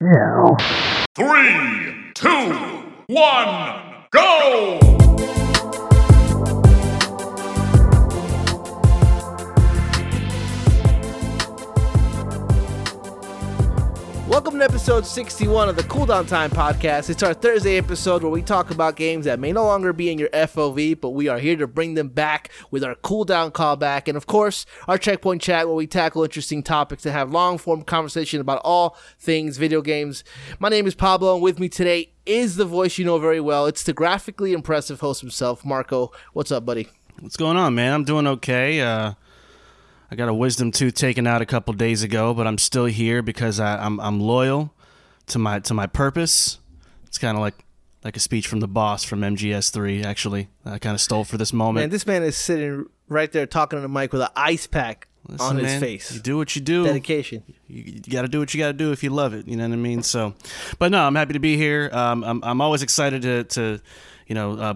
No. 3, 2, 1, go! Welcome to episode 61 of the Cooldown Time Podcast. It's our Thursday episode where we talk about games that may no longer be in your FOV, but we are here to bring them back with our cooldown callback. And of course, our checkpoint chat where we tackle interesting topics and have long-form conversation about all things video games. My name is Pablo, and with me today is the voice you know very well. It's the graphically impressive host himself, Marco. What's up, buddy? What's going on, man? I'm doing okay. I got a Wisdom Tooth taken out a couple days ago, but I'm still here because I'm loyal to my purpose. It's kind of like a speech from the boss from MGS3. Actually, I kind of stole for this moment. Man, this man is sitting right there talking on the mic with an ice pack his face. You do what you do. Dedication. You got to do what you got to do if you love it. You know what I mean? So, but no, I'm happy to be here. I'm always excited to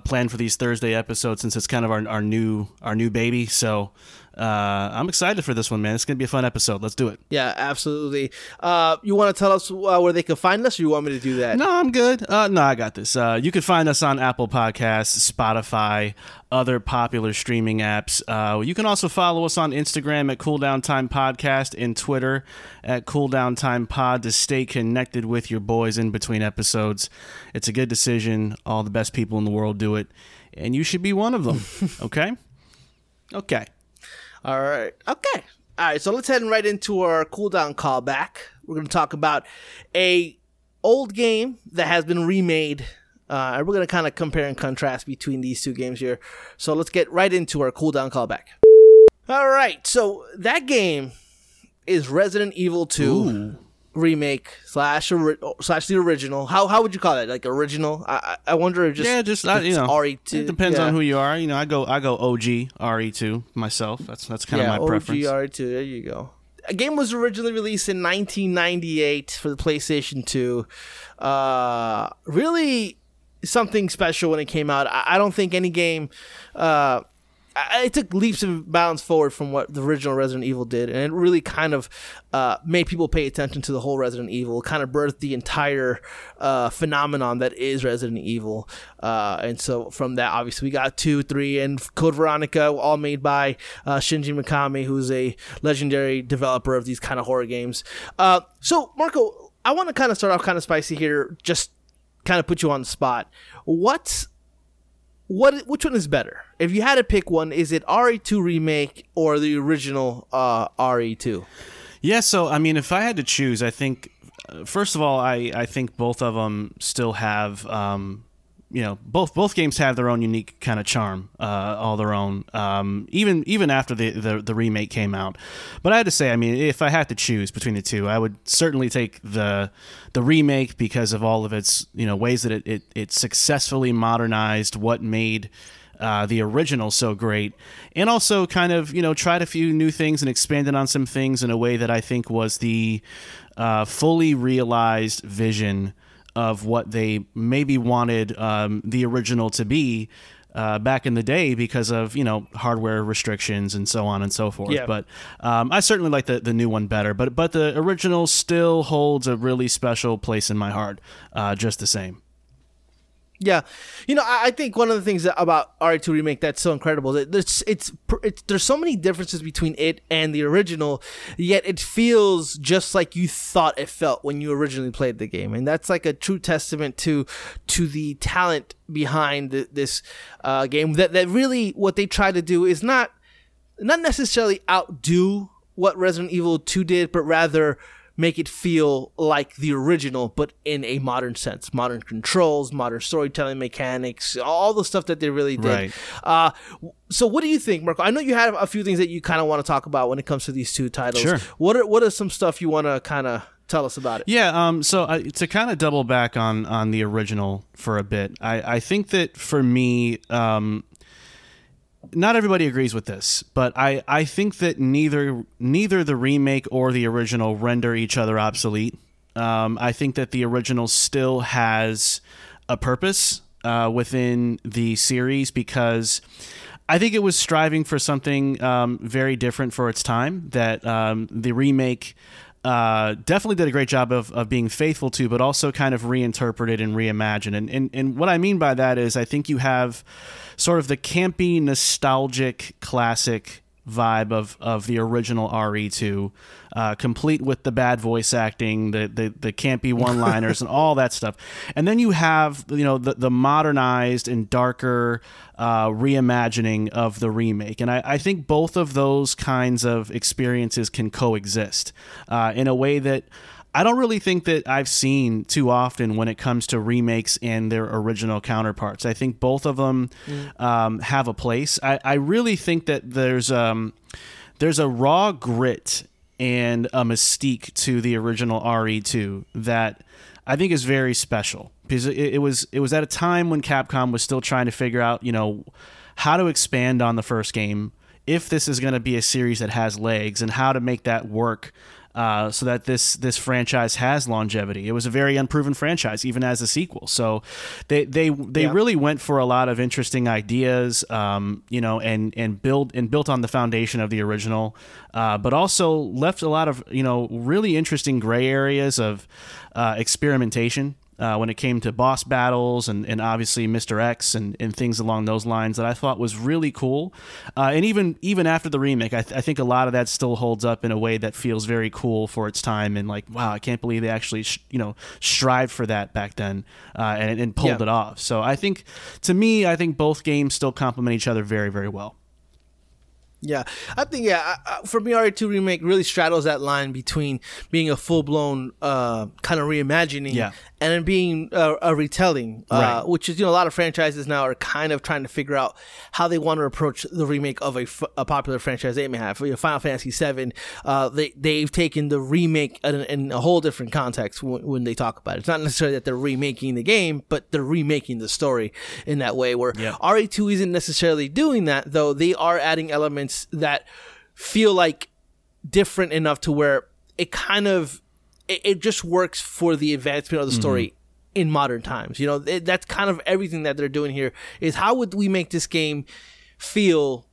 plan for these Thursday episodes since it's kind of our new baby. So. I'm excited for this one, man. It's going to be a fun episode. Let's do it. Yeah, absolutely. You want to tell us where they can find us, or you want me to do that? No, I'm good. No, I got this. You can find us on Apple Podcasts, Spotify, other popular streaming apps. You can also follow us on Instagram at Cooldown Time Podcast and Twitter at Cooldown Time Pod to stay connected with your boys in between episodes. It's a good decision. All the best people in the world do it, and you should be one of them. Okay? Okay. All right, so let's head right into our cooldown callback. We're going to talk about a old game that has been remade, and we're going to kind of compare and contrast between these two games here. So let's get right into our cooldown callback. All right, so that game is Resident Evvel 2 remake slash the original. How would you call it? Like original? I wonder if just RE2. It depends on who you are. You know, I go OG RE2 myself. That's kind of my OG preference. OG RE2. There you go. A game was originally released in 1998 for the PlayStation 2. Really something special when it came out. I don't think any game. It took leaps and bounds forward from what the original Resident Evil did, and it really kind of made people pay attention to the whole Resident Evil. It kind of birthed the entire phenomenon that is Resident Evil. And so from that, obviously, we got 2, 3, and Code Veronica, all made by Shinji Mikami, who's a legendary developer of these kind of horror games. So, Marco, I want to kind of start off kind of spicy here, just kind of put you on the spot. Which one is better? If you had to pick one, is it RE2 Remake or the original RE2? Yeah, so, I mean, if I had to choose, I think, first of all, I think both of them still have, both games have their own unique kind of charm, all their own, even after the remake came out. But I had to say, I mean, if I had to choose between the two, I would certainly take the remake because of all of its, ways that it successfully modernized what made the original so great, and also kind of, tried a few new things and expanded on some things in a way that I think was the fully realized vision of what they maybe wanted the original to be back in the day because of, hardware restrictions and so on and so forth. Yeah. But I certainly like the new one better. But the original still holds a really special place in my heart, just the same. Yeah. I think one of the things about RE2 Remake that's so incredible is that there's so many differences between it and the original, yet it feels just like you thought it felt when you originally played the game. And that's like a true testament to the talent behind this game that really what they try to do is not necessarily outdo what Resident Evil 2 did, but rather make it feel like the original, but in a modern sense. Modern controls, modern storytelling mechanics, all the stuff that they really did. Right. So what do you think, Marco? I know you have a few things that you kind of want to talk about when it comes to these two titles. Sure. What are some stuff you want to kind of tell us about it? Yeah, so to kind of double back on the original for a bit, I think that for me, not everybody agrees with this, but I think that neither the remake or the original render each other obsolete. I think that the original still has a purpose within the series because I think it was striving for something very different for its time. That the remake definitely did a great job of being faithful to, but also kind of reinterpreted and reimagined. And what I mean by that is I think you have sort of the campy, nostalgic, classic vibe of the original RE2, complete with the bad voice acting, the campy one-liners and all that stuff. And then you have, you know, the modernized and darker reimagining of the remake. And I think both of those kinds of experiences can coexist in a way that I don't really think that I've seen too often when it comes to remakes and their original counterparts. I think both of them have a place. I really think that there's a raw grit and a mystique to the original RE2 that I think is very special, because it was at a time when Capcom was still trying to figure out, you know, how to expand on the first game, if this is going to be a series that has legs, and how to make that work. So that this franchise has longevity. It was a very unproven franchise, even as a sequel. So they really went for a lot of interesting ideas, you know, and built on the foundation of the original, but also left a lot of, you know, really interesting gray areas of experimentation when it came to boss battles and obviously Mr. X and things along those lines that I thought was really cool. And even after the remake, I think a lot of that still holds up in a way that feels very cool for its time. And like, wow, I can't believe they actually, strived for that back then and pulled it off. So I think, to me, both games still complement each other very, very well. Yeah, I think, for me, RE2 Remake really straddles that line between being a full-blown kind of reimagining and then being a retelling, right. Which is, you know, a lot of franchises now are kind of trying to figure out how they want to approach the remake of a popular franchise they may have. You know, Final Fantasy VII, they've taken the remake in a whole different context when they talk about it. It's not necessarily that they're remaking the game, but they're remaking the story in that way, where RE2 isn't necessarily doing that, though they are adding elements that feel like different enough to where it kind of it just works for the advancement of the story in modern times. You know, that's kind of everything that they're doing here is, how would we make this game feel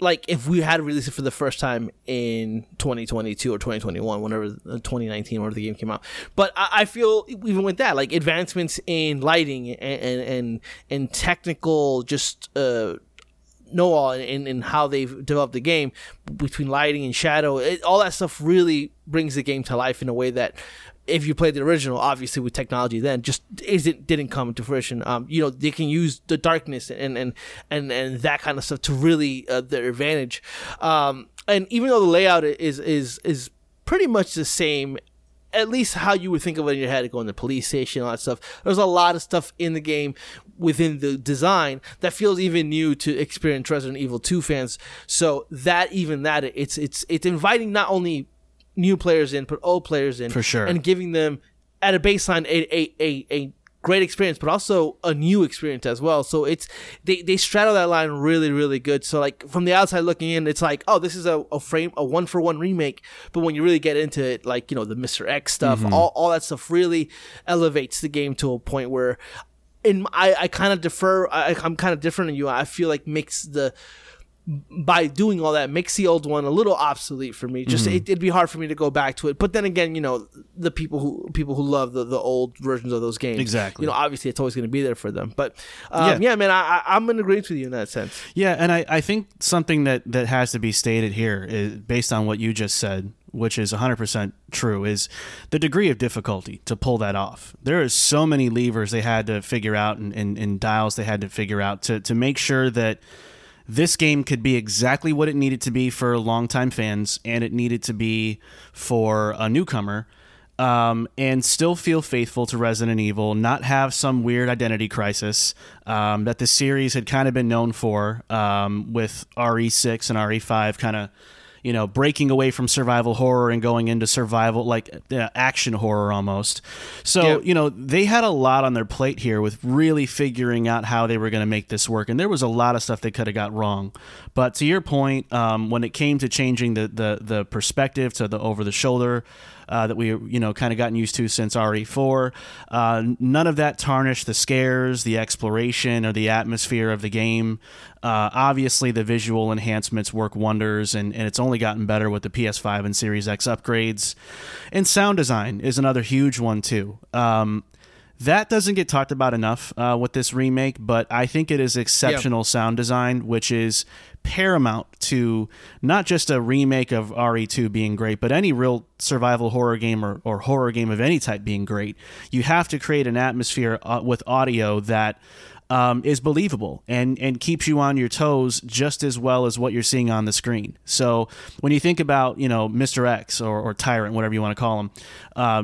like if we had released it for the first time in 2022 or 2021, whenever 2019, whenever the game came out. But I feel even with that, like advancements in lighting and technical, just know-all in how they've developed the game between lighting and shadow, all that stuff really brings the game to life in a way that if you played the original, obviously with technology then, just didn't come to fruition. You know, they can use the darkness and that kind of stuff to really their advantage. And even though the layout is pretty much the same, at least how you would think of it in your head, going to the police station, all that stuff. There's a lot of stuff in the game within the design that feels even new to experienced Resident Evil 2 fans. So it's inviting not only new players in, but old players in. For sure. And giving them, at a baseline, a great experience, but also a new experience as well. So it's they straddle that line really, really good. So like from the outside looking in, it's like, oh, this is a 1-for-1 remake. But when you really get into it, like, you know, the Mr. X stuff, all that stuff really elevates the game to a point where, I'm kind of different than you. I feel like by doing all that, makes the old one a little obsolete for me. Just it'd be hard for me to go back to it. But then again, you know, the people who love the old versions of those games, exactly. You know, obviously it's always going to be there for them. But man, I'm in agreement with you in that sense. Yeah, and I think something that has to be stated here is, based on what you just said, which is 100% true, is the degree of difficulty to pull that off. There is so many levers they had to figure out and dials they had to figure out to make sure that this game could be exactly what it needed to be for longtime fans, and it needed to be for a newcomer, and still feel faithful to Resident Evil, not have some weird identity crisis that the series had kind of been known for with RE6 and RE5 kind of, you know, breaking away from survival horror and going into survival, like action horror almost. So, you know, they had a lot on their plate here with really figuring out how they were going to make this work. And there was a lot of stuff they could have got wrong. But to your point, when it came to changing the perspective to the over the shoulder, that we, you know, kind of gotten used to since RE4. None of that tarnished the scares, the exploration, or the atmosphere of the game. Obviously, the visual enhancements work wonders, and it's only only gotten better with the PS5 and Series X upgrades. And sound design is another huge one, too. That doesn't get talked about enough with this remake, but I think it is exceptional sound design, which is paramount to not just a remake of RE2 being great, but any real survival horror game or horror game of any type being great. You have to create an atmosphere with audio that is believable and keeps you on your toes just as well as what you're seeing on the screen. So when you think about, you know, Mr. X or Tyrant, whatever you want to call him,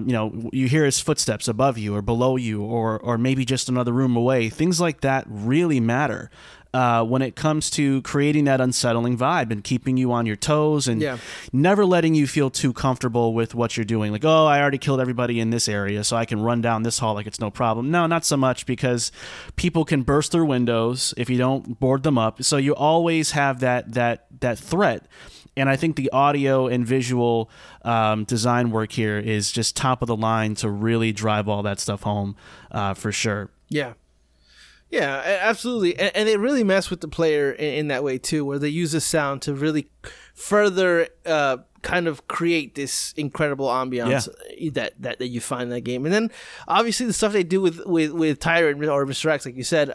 you know, you hear his footsteps above you or below you or maybe just another room away. Things like that really matter when it comes to creating that unsettling vibe and keeping you on your toes and never letting you feel too comfortable with what you're doing. Like, oh, I already killed everybody in this area, so I can run down this hall like it's no problem. No, not so much, because people can burst through windows if you don't board them up. So you always have that threat. And I think the audio and visual design work here is just top of the line to really drive all that stuff home for sure. Yeah. Yeah, absolutely. And they really mess with the player in that way, too, where they use the sound to really further kind of create this incredible ambiance that you find in that game. And then, obviously, the stuff they do with Tyrant or Mr. X, like you said,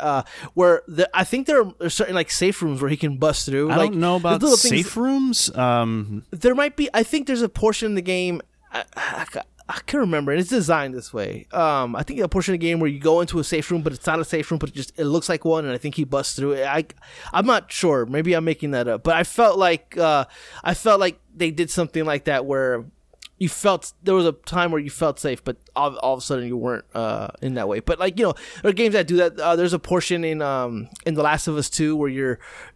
where I think there are certain, like, safe rooms where he can bust through. I don't know about safe rooms. There might be. I think there's a portion of the game... I can't remember, and it's designed this way. I think a portion of the game where you go into a safe room, but it's not a safe room, but it looks like one, and I think he busts through it. I'm not sure. Maybe I'm making that up, but I felt like they did something like that where you felt there was a time where you felt safe, but all of a sudden you weren't in that way. But like, you know, there are games that do that. There's a portion in The Last of Us 2 where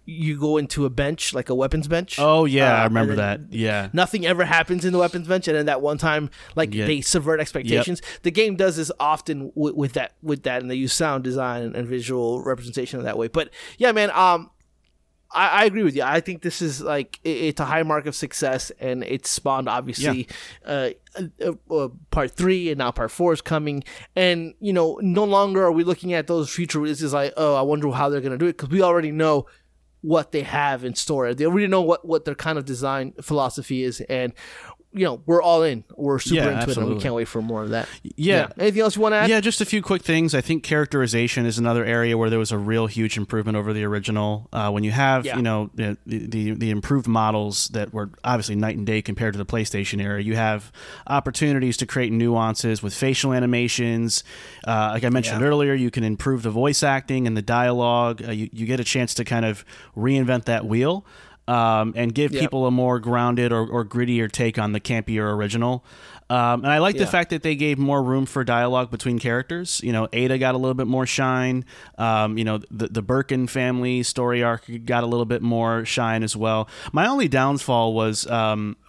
you go into a bench, like a weapons bench. Oh yeah, I remember that. Yeah, nothing ever happens in the weapons bench, and then that one time, like they subvert expectations. Yep. The game does this often with that, and they use sound design and visual representation in that way. But yeah, man. I agree with you. I think this is like it's a high mark of success, and it spawned obviously part 3, and now part 4 is coming. And you know, no longer are we looking at those future releases like, oh, I wonder how they're gonna do it, because we already know what they have in store. They already know what their kind of design philosophy is, and you know, we're all in. We're super into absolutely. It, and we can't wait for more of that. Yeah. Anything else you want to add? Yeah, just a few quick things. I think characterization is another area where there was a real huge improvement over the original. When you have, you know, the improved models that were obviously night and day compared to the PlayStation era, you have opportunities to create nuances with facial animations. Like I mentioned earlier, you can improve the voice acting and the dialogue. You get a chance to kind of reinvent that wheel. And give people a more grounded or grittier take on the campier original. And I like the fact that they gave more room for dialogue between characters. You know, Ada got a little bit more shine. You know, the Birkin family story arc got a little bit more shine as well. My only downfall was...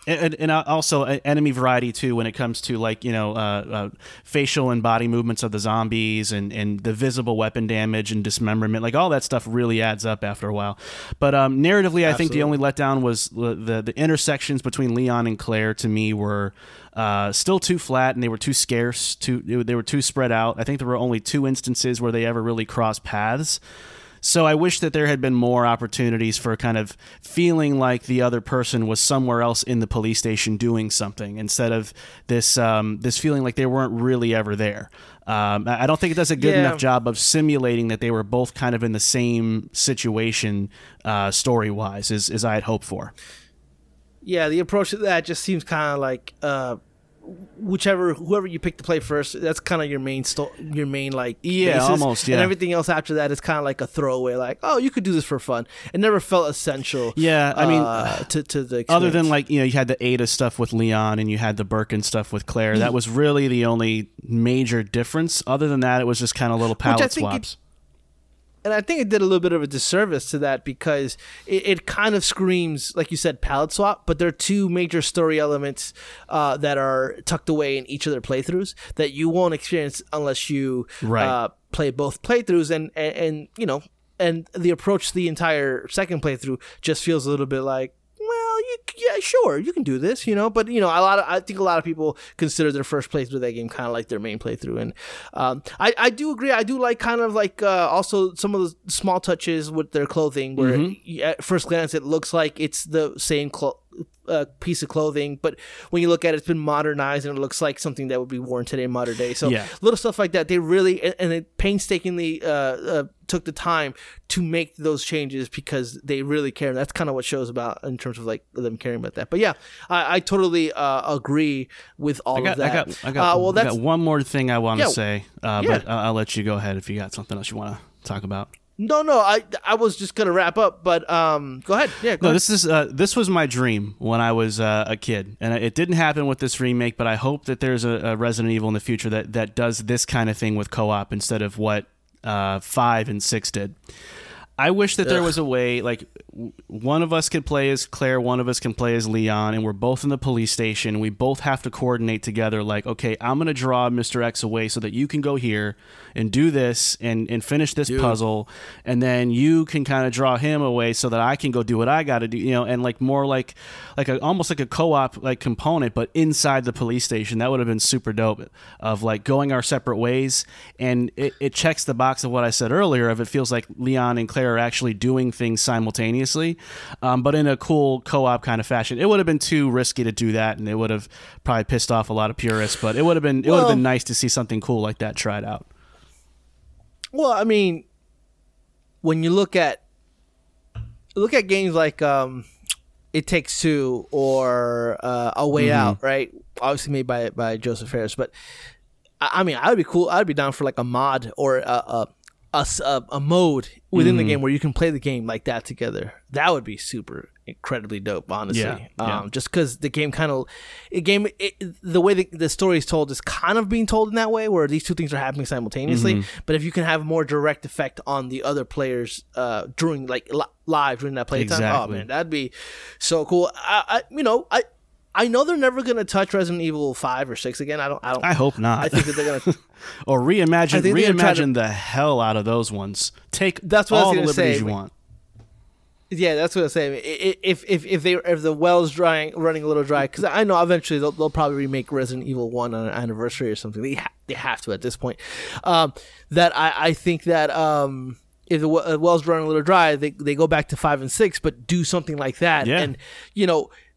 And also enemy variety, too, when it comes to, like, you know, facial and body movements of the zombies and the visible weapon damage and dismemberment. Like, all that stuff really adds up after a while. But narratively, I think the only letdown was the intersections between Leon and Claire, to me, were... still too flat, and they were too scarce. They were too spread out. I think there were only 2 instances where they ever really crossed paths. So I wish that there had been more opportunities for kind of feeling like the other person was somewhere else in the police station doing something, instead of this this feeling like they weren't really ever there. I don't think it does a good enough job of simulating that they were both kind of in the same situation story-wise as I had hoped for. Yeah, the approach to that just seems kind of like whoever you pick to play first, that's kind of your main like basis. Almost and everything else after that is kind of like a throwaway, like, oh, you could do this for fun. It never felt essential. Yeah, I mean to the experience. Other than, like, you know, you had the Ada stuff with Leon and you had the Birkin stuff with Claire. That was really the only major difference. Other than that, it was just kind of little palette swaps. And I think it did a little bit of a disservice to that, because it kind of screams, like you said, palette swap, but there are 2 major story elements that are tucked away in each of their playthroughs that you won't experience unless you play both playthroughs. And you know, and the approach to the entire second playthrough just feels a little bit like, well, sure, you can do this, you know. But, you know, I think a lot of people consider their first playthrough of that game kind of like their main playthrough. And I do agree. I do like kind of like also some of the small touches with their clothing where at first glance it looks like it's the same piece of clothing, but when you look at it, it's been modernized and it looks like something that would be worn today in modern day. So yeah. Little stuff like that, they really and it painstakingly took the time to make those changes because they really care. And that's kind of what show's about in terms of like them caring about that. But yeah, I totally agree with all of that. I got one more thing I want to say, but I'll let you go ahead if you got something else you want to talk about. No, I was just gonna wrap up, but go ahead. Yeah, go ahead. This was my dream when I was a kid, and it didn't happen with this remake. But I hope that there's a Resident Evil in the future that does this kind of thing with co-op instead of what 5 and 6 did. I wish that there was a way like one of us could play as Claire, one of us can play as Leon, and we're both in the police station. We both have to coordinate together. Like, okay, I'm gonna draw Mr. X away so that you can go here and do this and finish this puzzle, and then you can kind of draw him away so that I can go do what I got to do. You know, and like more like a, almost like a co-op like component, but inside the police station. That would have been super dope. Of like going our separate ways, and it checks the box of what I said earlier. Of it feels like Leon and Claire are actually doing things simultaneously, but in a cool co-op kind of fashion. It would have been too risky to do that, and it would have probably pissed off a lot of purists, but it would have been nice to see something cool like that tried out. Well, I mean, when you look at games like It Takes Two or A Way Out, right? Obviously made by Joseph Harris, but I mean, I'd be cool. I'd be down for like a mod or a mode within the game where you can play the game like that together. That would be super incredibly dope, honestly. Just because the game the way the story is told is kind of being told in that way where these two things are happening simultaneously, but if you can have more direct effect on the other players during like live during that playtime, exactly. Oh man, that'd be so cool. I know they're never gonna touch Resident Evil 5 or 6 again. I don't. I hope not. I think that they're gonna or reimagine the hell out of those ones. Take that's what all I was the liberties say. You want. Yeah, that's what I'm saying. If the well's running a little dry, because I know eventually they'll probably remake Resident Evil 1 on an anniversary or something. They have to at this point. I think that. If the well's running a little dry, they go back to 5 and 6, but do something like that, and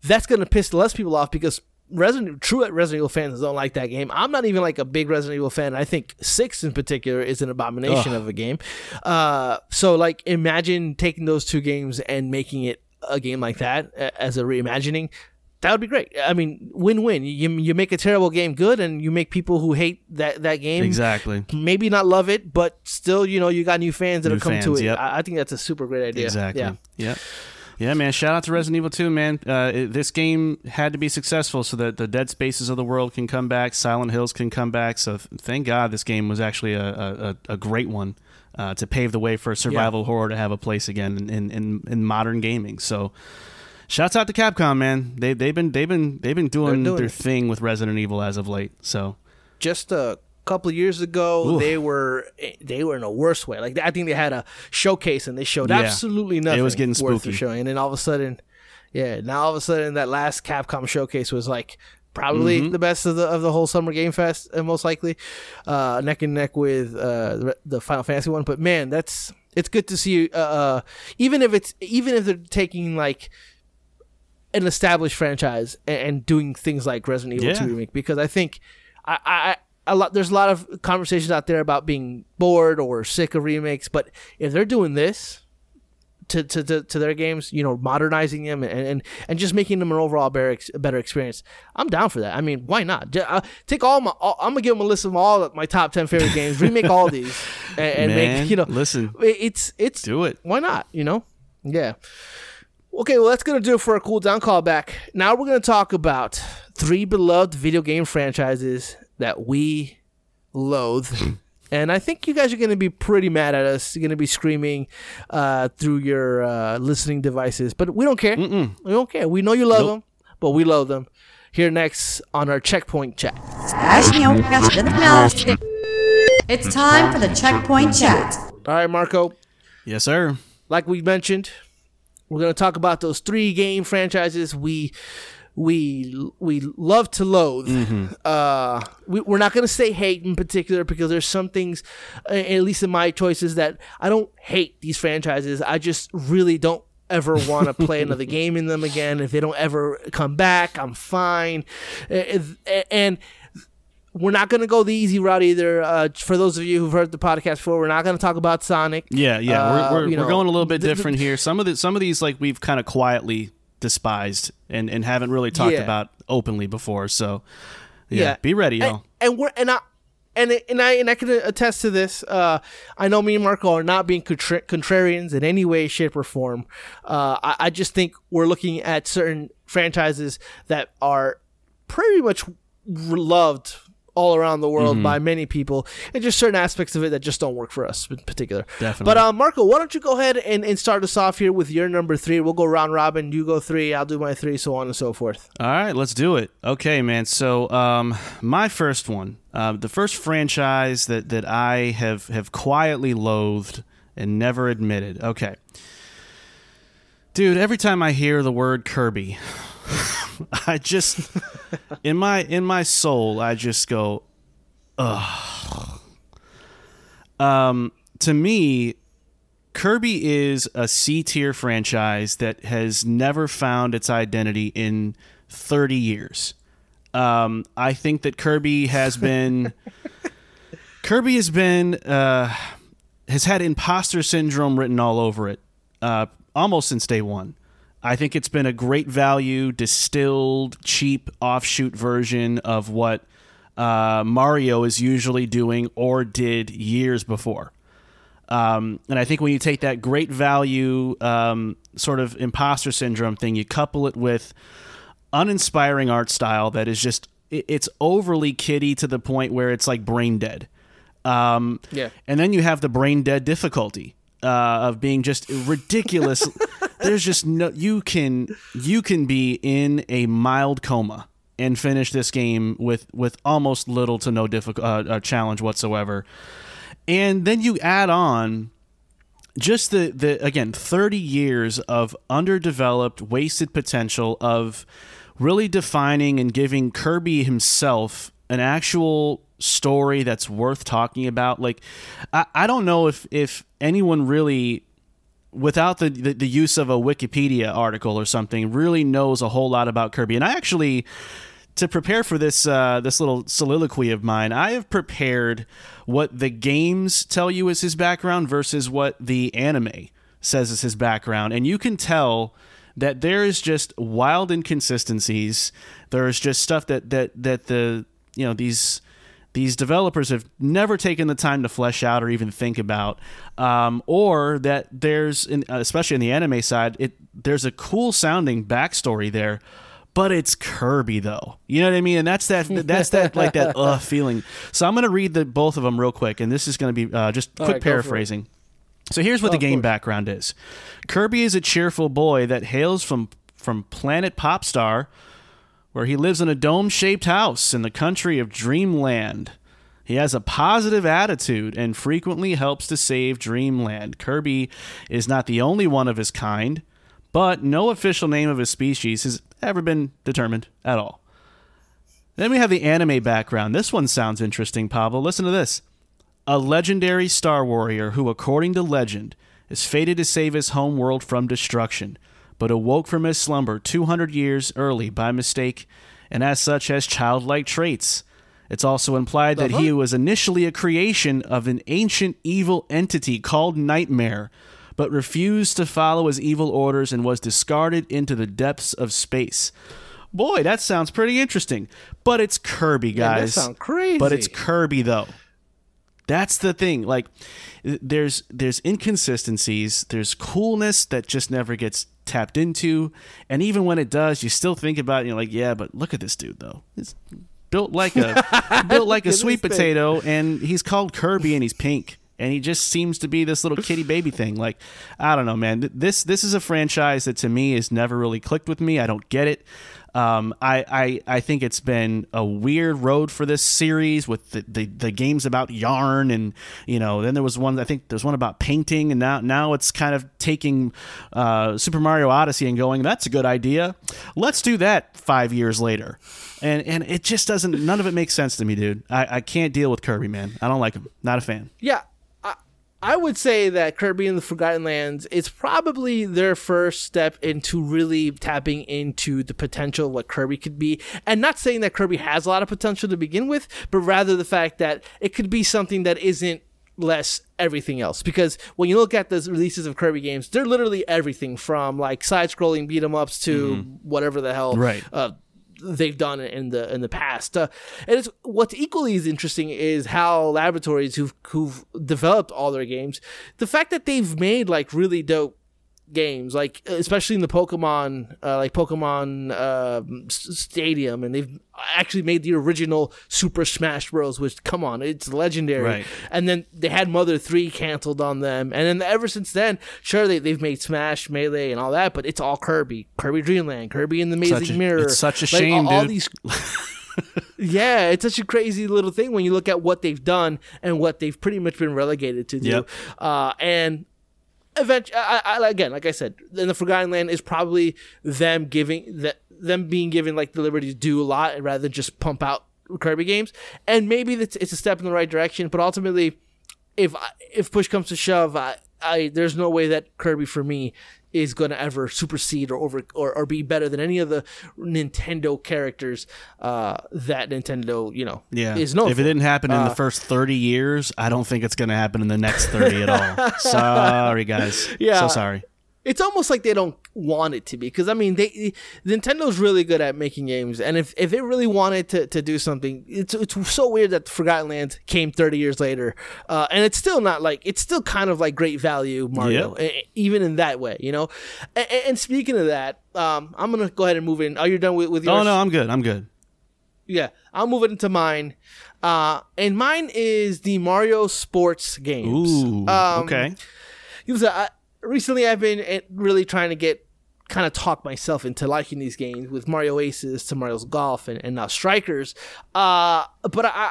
that's gonna piss less people off because Resident Evil fans don't like that game. I'm not even like a big Resident Evil fan. I think 6 in particular is an abomination of a game. So like imagine taking those two games and making it a game like that as a reimagining. That would be great. I mean, win-win. You make a terrible game good, and you make people who hate that game exactly maybe not love it, but still, you got new fans that'll come to it. Yep. I think that's a super great idea. Exactly. Yeah, man. Shout out to Resident Evil 2, man. This game had to be successful so that the Dead Spaces of the world can come back, Silent Hills can come back. So thank God this game was actually a great one to pave the way for survival horror to have a place again in modern gaming. So. Shouts out to Capcom, man. They've been doing their thing with Resident Evil as of late. So, just a couple of years ago, they were in a worse way. Like I think they had a showcase and they showed absolutely nothing. It was getting spooky. And then all of a sudden, that last Capcom showcase was like probably the best of the whole Summer Game Fest, and most likely neck and neck with the Final Fantasy one. But man, it's good to see. Even if they're taking like an established franchise and doing things like Resident Evil 2 remake, because I think there's a lot of conversations out there about being bored or sick of remakes, but if they're doing this to their games, modernizing them and just making them an overall better experience, I'm down for that. I mean, why not? Take I'm gonna give them a list of all of my top 10 favorite games, remake all these, and man, make listen. It's do it. Why not? Yeah. Okay, well, that's going to do it for our cool down callback. Now we're going to talk about 3 beloved video game franchises that we loathe. And I think you guys are going to be pretty mad at us. You're going to be screaming through your listening devices. But we don't care. We don't care. We know you love them, but we loathe them. Here next on our Checkpoint Chat. It's time for the Checkpoint Chat. All right, Marco. Yes, sir. Like we mentioned, we're going to talk about those 3 game franchises we love to loathe. We're not going to say hate in particular because there's some things, at least in my choices, that I don't hate these franchises. I just really don't ever want to play another game in them again. If they don't ever come back, I'm fine. And we're not going to go the easy route either. For those of you who've heard the podcast before, we're not going to talk about Sonic. Yeah. We're going a little bit different here. Some of these like we've kind of quietly despised and haven't really talked about openly before. So yeah. Be ready, y'all. And I can attest to this. I know me and Marco are not being contrarians in any way, shape, or form. I just think we're looking at certain franchises that are pretty much loved all around the world by many people, and just certain aspects of it that just don't work for us in particular. Definitely. But Marco, why don't you go ahead and start us off here with your number three? We'll go round robin. You go three, I'll do my three, so on and so forth. All right, let's do it. Okay, man. So my first one, the first franchise that I have quietly loathed and never admitted. Okay. Dude, every time I hear the word Kirby... I just in my soul I just go ugh. To me, Kirby is a C-tier franchise that has never found its identity in 30 years. I think that Kirby has had imposter syndrome written all over it almost since day one. I think it's been a great value, distilled, cheap offshoot version of what Mario is usually doing or did years before. And I think when you take that great value sort of imposter syndrome thing, you couple it with uninspiring art style that is just, it's overly kiddie to the point where it's like brain dead. And then you have the brain dead difficulty of being just ridiculous. There's just no, you can be in a mild coma and finish this game with almost little to no challenge whatsoever. And then you add on just the 30 years of underdeveloped, wasted potential of really defining and giving Kirby himself an actual story that's worth talking about. Like, I don't know if anyone really... without the use of a Wikipedia article or something, really knows a whole lot about Kirby. And I actually, to prepare for this this little soliloquy of mine, I have prepared what the games tell you is his background versus what the anime says is his background. And you can tell that there is just wild inconsistencies. There is just stuff that the, you know, these developers have never taken the time to flesh out or even think about, or that there's, especially in the anime side, there's a cool sounding backstory there, but it's Kirby though. You know what I mean? And that's that like that feeling. So I'm going to read both of them real quick, and this is going to be just quick paraphrasing. So here's what the game background is. Kirby is a cheerful boy that hails from planet Popstar, where he lives in a dome-shaped house in the country of Dreamland. He has a positive attitude and frequently helps to save Dreamland. Kirby is not the only one of his kind, but no official name of his species has ever been determined at all. Then we have the anime background. This one sounds interesting, Pablo. Listen to this. A legendary star warrior who, according to legend, is fated to save his home world from destruction, but awoke from his slumber 200 years early by mistake, and as such has childlike traits. It's also implied that he was initially a creation of an ancient evil entity called Nightmare, but refused to follow his evil orders and was discarded into the depths of space. Boy, that sounds pretty interesting. But it's Kirby, guys. Yeah, that sounds crazy. But it's Kirby, though. That's the thing. Like, there's inconsistencies. There's coolness that just never gets tapped into, and even when it does, you still think about it, you're like, yeah, but look at this dude though. He's built like a sweet potato, and he's called Kirby, and he's pink, and he just seems to be this little kitty baby thing. Like, I don't know, man. This is a franchise that to me has never really clicked with me. I don't get it. I think it's been a weird road for this series with the games about yarn, and you know, then there was one, I think there's one about painting, and now it's kind of taking Super Mario Odyssey and going, that's a good idea, let's do that 5 years later, and it just doesn't, none of it makes sense to me, dude. I can't deal with Kirby, man. I don't like him. Not a fan. Yeah. I would say that Kirby and the Forgotten Lands is probably their first step into really tapping into the potential of what Kirby could be. And not saying that Kirby has a lot of potential to begin with, but rather the fact that it could be something that isn't less everything else. Because when you look at the releases of Kirby games, they're literally everything from like side-scrolling beat-em-ups to whatever the hell they've done in the past. And it's, what's equally as interesting is how Laboratories, who've developed all their games, the fact that they've made like really dope games, like especially in the Pokemon Stadium, and they've actually made the original Super Smash Bros., which, come on, it's legendary. Right. And then they had Mother 3 canceled on them, and then ever since then, sure, they've made Smash, Melee, and all that, but it's all Kirby Dreamland, Kirby and the Amazing Mirror. It's such a shame, all dude. Yeah, it's such a crazy little thing when you look at what they've done and what they've pretty much been relegated to do. Yep. And eventually, again, like I said, in the Forgotten Land is probably them giving them being given like the liberty to do a lot rather than just pump out Kirby games. And maybe it's a step in the right direction, but ultimately, if push comes to shove, there's no way that Kirby for me is going to ever supersede or be better than any of the Nintendo characters that Nintendo is known for. If it didn't happen in the first 30 years, I don't think it's going to happen in the next 30 at all. Sorry, guys. Yeah. So sorry. It's almost like they don't want it to be, because I mean, Nintendo's really good at making games, and if they really wanted to do something, it's so weird that Forgotten Lands came 30 years later, and it's still not like, it's still kind of like great value Mario, even in that way, you know. And speaking of that, I'm gonna go ahead and move in. Are you done with yours? Oh no, I'm good. Yeah, I'll move it into mine, and mine is the Mario sports games. Ooh, okay. Recently, I've been really trying to talk myself into liking these games, with Mario Aces to Mario's Golf and now Strikers. But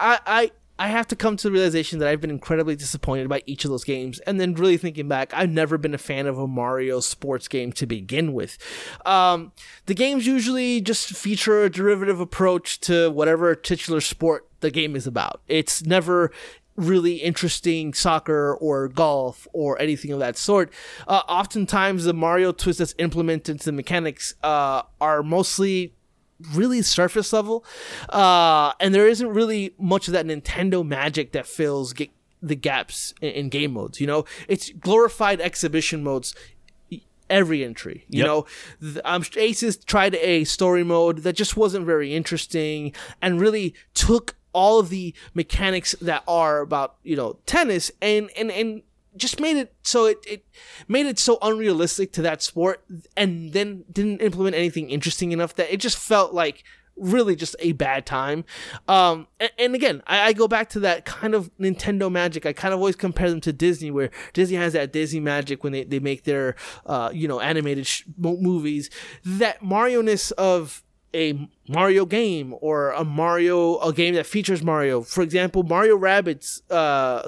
I have to come to the realization that I've been incredibly disappointed by each of those games. And then really thinking back, I've never been a fan of a Mario sports game to begin with. The games usually just feature a derivative approach to whatever titular sport the game is about. It's never really interesting soccer or golf or anything of that sort. Oftentimes the Mario twist that's implemented into the mechanics are mostly really surface level, and there isn't really much of that Nintendo magic that fills the gaps in game modes. It's glorified exhibition modes every entry. Aces tried a story mode that just wasn't very interesting and really took all of the mechanics that are about tennis and just made it so it made it so unrealistic to that sport, and then didn't implement anything interesting enough that it just felt like really just a bad time. And again, I go back to that kind of Nintendo magic. I kind of always compare them to Disney, where Disney has that Disney magic when they make their animated movies. That Mario-ness of a Mario game, or a game that features Mario. For example, Mario Rabbids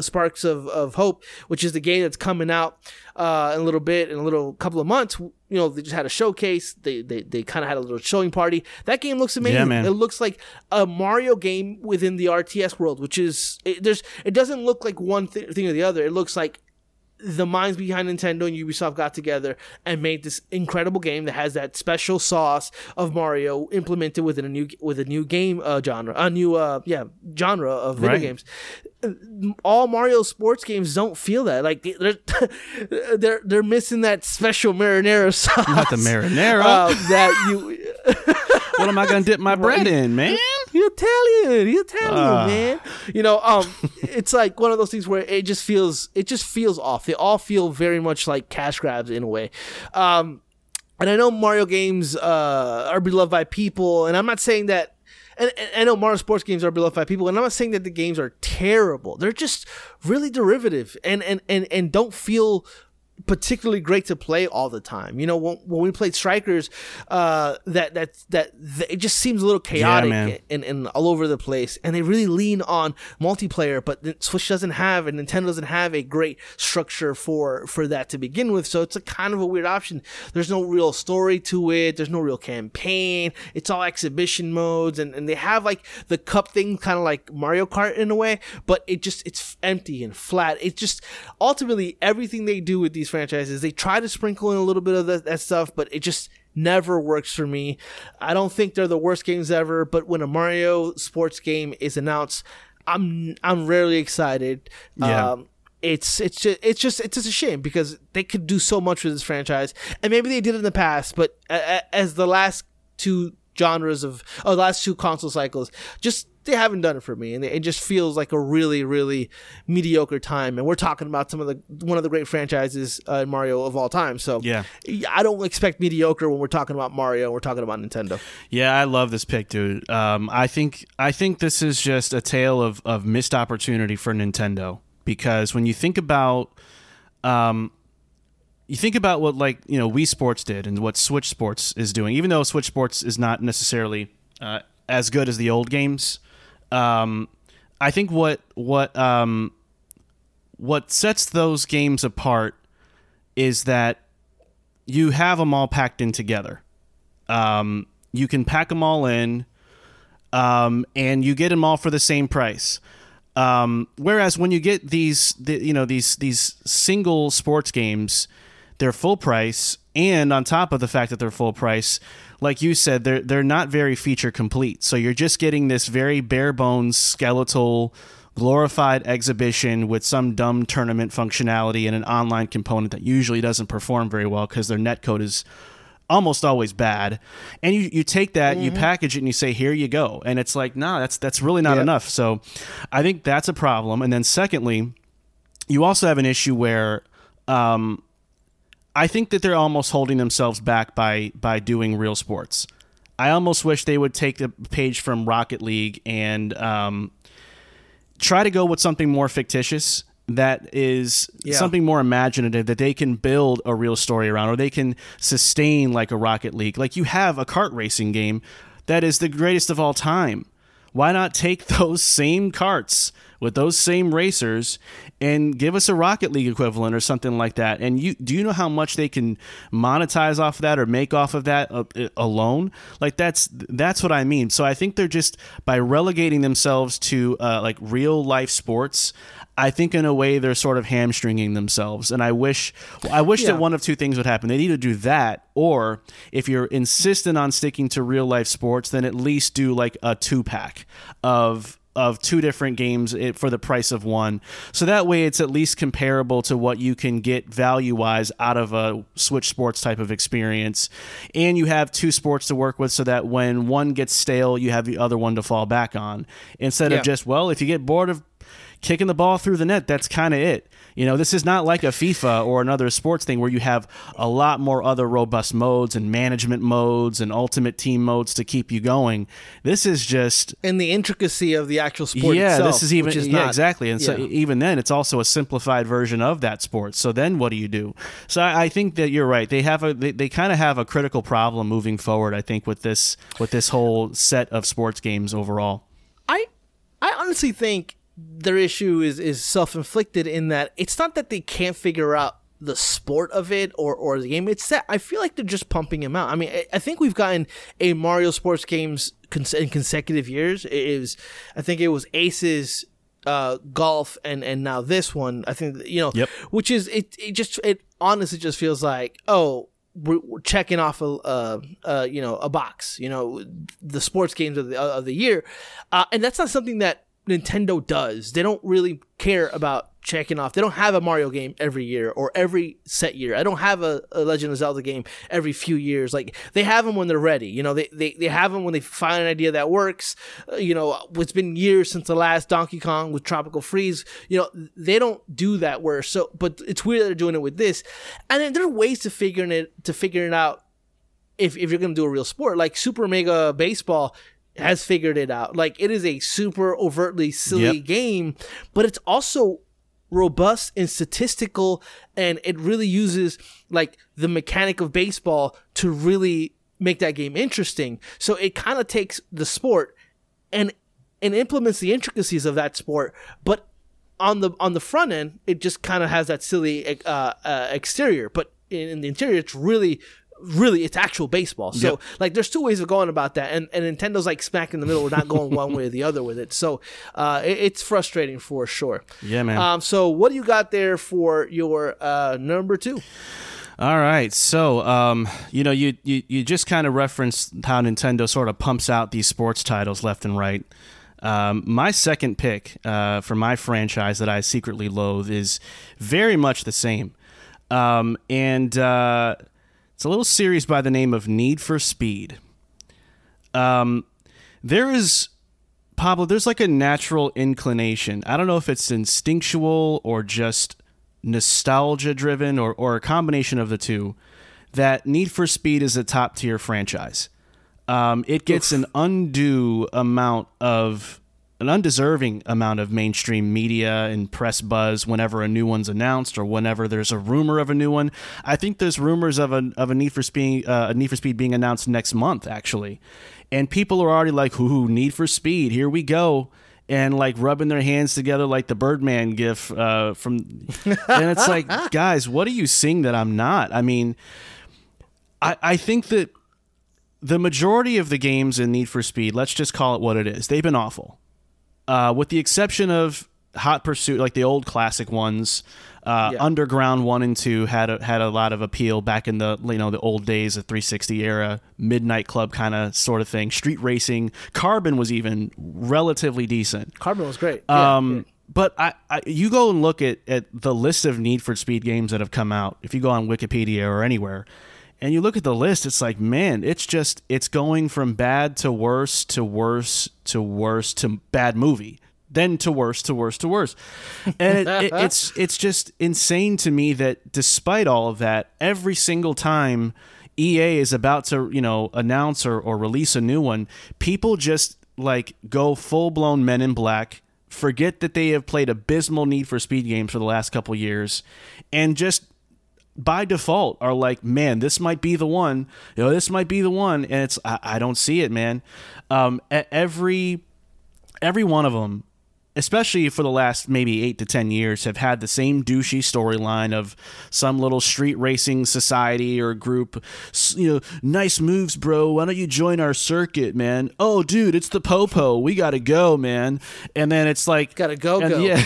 Sparks of Hope, which is the game that's coming out in a little bit, in couple of months. They just had a showcase. They kind of had a little showing party. That game looks amazing. Yeah, man. It looks like a Mario game within the RTS world, which is it doesn't look like one thing or the other. It looks like the minds behind Nintendo and Ubisoft got together and made this incredible game that has that special sauce of Mario implemented within a new game genre, genre of video games. All Mario sports games don't feel that. Like they're missing that special marinara sauce. Not the marinara that you. What am I gonna dip my bread in, man? You're Italian, man. It's like one of those things where it just feels off. They all feel very much like cash grabs in a way. And I know Mario games are beloved by people, and I'm not saying that. And I know Mario sports games are beloved by people, and I'm not saying that the games are terrible. They're just really derivative and don't feel particularly great to play all the time. You know, when we played Strikers, it just seems a little chaotic and all over the place. And they really lean on multiplayer, but Switch doesn't have, and Nintendo doesn't have a great structure for that to begin with. So it's a kind of a weird option. There's no real story to it. There's no real campaign. It's all exhibition modes. And they have like the cup thing, kind of like Mario Kart in a way, but it's empty and flat. It's just ultimately everything they do with these franchises, they try to sprinkle in a little bit of that stuff, but it just never works for me. I don't think they're the worst games ever, but when a Mario sports game is announced, I'm rarely excited. Yeah. It's just a shame because they could do so much with this franchise, and maybe they did in the past, but as the last two genres the last two console cycles, just they haven't done it for me, and it just feels like a really, really mediocre time. And we're talking about one of the great franchises in Mario of all time. So yeah, I don't expect mediocre when we're talking about Mario. We're talking about Nintendo. Yeah, I love this pick, dude. I think this is just a tale of missed opportunity for Nintendo, because when you think about what, like, you know, Wii Sports did and what Switch Sports is doing, even though Switch Sports is not necessarily as good as the old games. I think what sets those games apart is that you have them all packed in together. You can pack them all in, and you get them all for the same price. Whereas when you get these single sports games, they're full price, and on top of the fact that they're full price, like you said, they're not very feature complete. So you're just getting this very bare bones, skeletal, glorified exhibition with some dumb tournament functionality and an online component that usually doesn't perform very well because their netcode is almost always bad. And you take that, you package it, and you say, here you go. And it's like, nah, that's really not enough. So I think that's a problem. And then secondly, you also have an issue where I think that they're almost holding themselves back by doing real sports. I almost wish they would take the page from Rocket League and try to go with something more fictitious that is something more imaginative that they can build a real story around, or they can sustain like a Rocket League. Like, you have a kart racing game that is the greatest of all time. Why not take those same karts with those same racers and give us a Rocket League equivalent or something like that? And you know how much they can monetize off of that or make off of that alone? Like, that's what I mean. So I think they're just, by relegating themselves to like real life sports, I think in a way they're sort of hamstringing themselves. And I wish that one of two things would happen. They need to do that, or if you're insistent on sticking to real life sports, then at least do like a 2-pack of two different games for the price of one. So that way it's at least comparable to what you can get value-wise out of a Switch Sports type of experience. And you have two sports to work with so that when one gets stale, you have the other one to fall back on. Instead of just, well, if you get bored of kicking the ball through the net, that's kind of it. You know, this is not like a FIFA or another sports thing where you have a lot more other robust modes and management modes and ultimate team modes to keep you going. This is just... And the intricacy of the actual sport itself. This is even... Which is not, exactly. And so even then, it's also a simplified version of that sport. So then what do you do? So I think that you're right. They kind of have a critical problem moving forward, I think, with this whole set of sports games overall. I honestly think their issue is self-inflicted, in that it's not that they can't figure out the sport of it or the game. It's that I feel like they're just pumping them out. I mean, I think we've gotten a Mario sports games in consecutive years. I think it was Ace's, golf, and now this one. I think, you know, which is it honestly just feels like, oh, we're checking off a box. You know, the sports games of the year, and that's not something that Nintendo does. They don't really care about checking off. They don't have a Mario game every year or every set year. I don't have a Legend of Zelda game every few years. Like, they have them when they're ready. You know, they have them when they find an idea that works. You know, it's been years since the last Donkey Kong with Tropical Freeze. You know, they don't do that where, so, but it's weird that they're doing it with this. And then there are ways to figuring it out if you're going to do a real sport. Like, Super Mega Baseball has figured it out. Like, it is a super overtly silly game, but it's also robust and statistical, and it really uses like the mechanic of baseball to really make that game interesting. So it kind of takes the sport and implements the intricacies of that sport, but on the front end, it just kind of has that silly exterior. But in the interior, it's really it's actual baseball. So yep. Like there's two ways of going about that, and Nintendo's like smack in the middle. We're not going one way or the other with it, so it's frustrating for sure. Yeah, man. So what do you got there for your number two? All right, so you just kind of referenced how Nintendo sort of pumps out these sports titles left and right. My second pick for my franchise that I secretly loathe is very much the same, and it's a little series by the name of Need for Speed. There's like a natural inclination. I don't know if it's instinctual or just nostalgia-driven or a combination of the two, that Need for Speed is a top-tier franchise. It gets an undeserving amount of mainstream media and press buzz whenever a new one's announced or whenever there's a rumor of a new one. I think there's rumors of a Need for Speed being announced next month, actually. And people are already like, ooh, Need for Speed, here we go. And like rubbing their hands together like the Birdman gif and it's like, guys, what are you seeing that I'm not? I mean, I think that the majority of the games in Need for Speed, let's just call it what it is, they've been awful. With the exception of Hot Pursuit, like the old classic ones, Underground 1 and 2 had a lot of appeal back in the the old days of 360 era, Midnight Club kind of sort of thing, street racing. Carbon was even relatively decent. Carbon was great. But you go and look at the list of Need for Speed games that have come out, if you go on Wikipedia or anywhere, and you look at the list, it's like, man, it's going from bad to worse to worse to worse to bad movie, then to worse to worse to worse. And it's just insane to me that despite all of that, every single time EA is about to, announce or release a new one, people just like go full-blown Men in Black, forget that they have played abysmal Need for Speed games for the last couple years, and just by default are like, man, this might be the one, this might be the one. And it's, I don't see it, man. Every one of them, especially for the last maybe 8 to 10 years, have had the same douchey storyline of some little street racing society or group, nice moves, bro. Why don't you join our circuit, man? Oh dude, it's the Popo. We got to go, man. And then it's like, got to go. Yeah.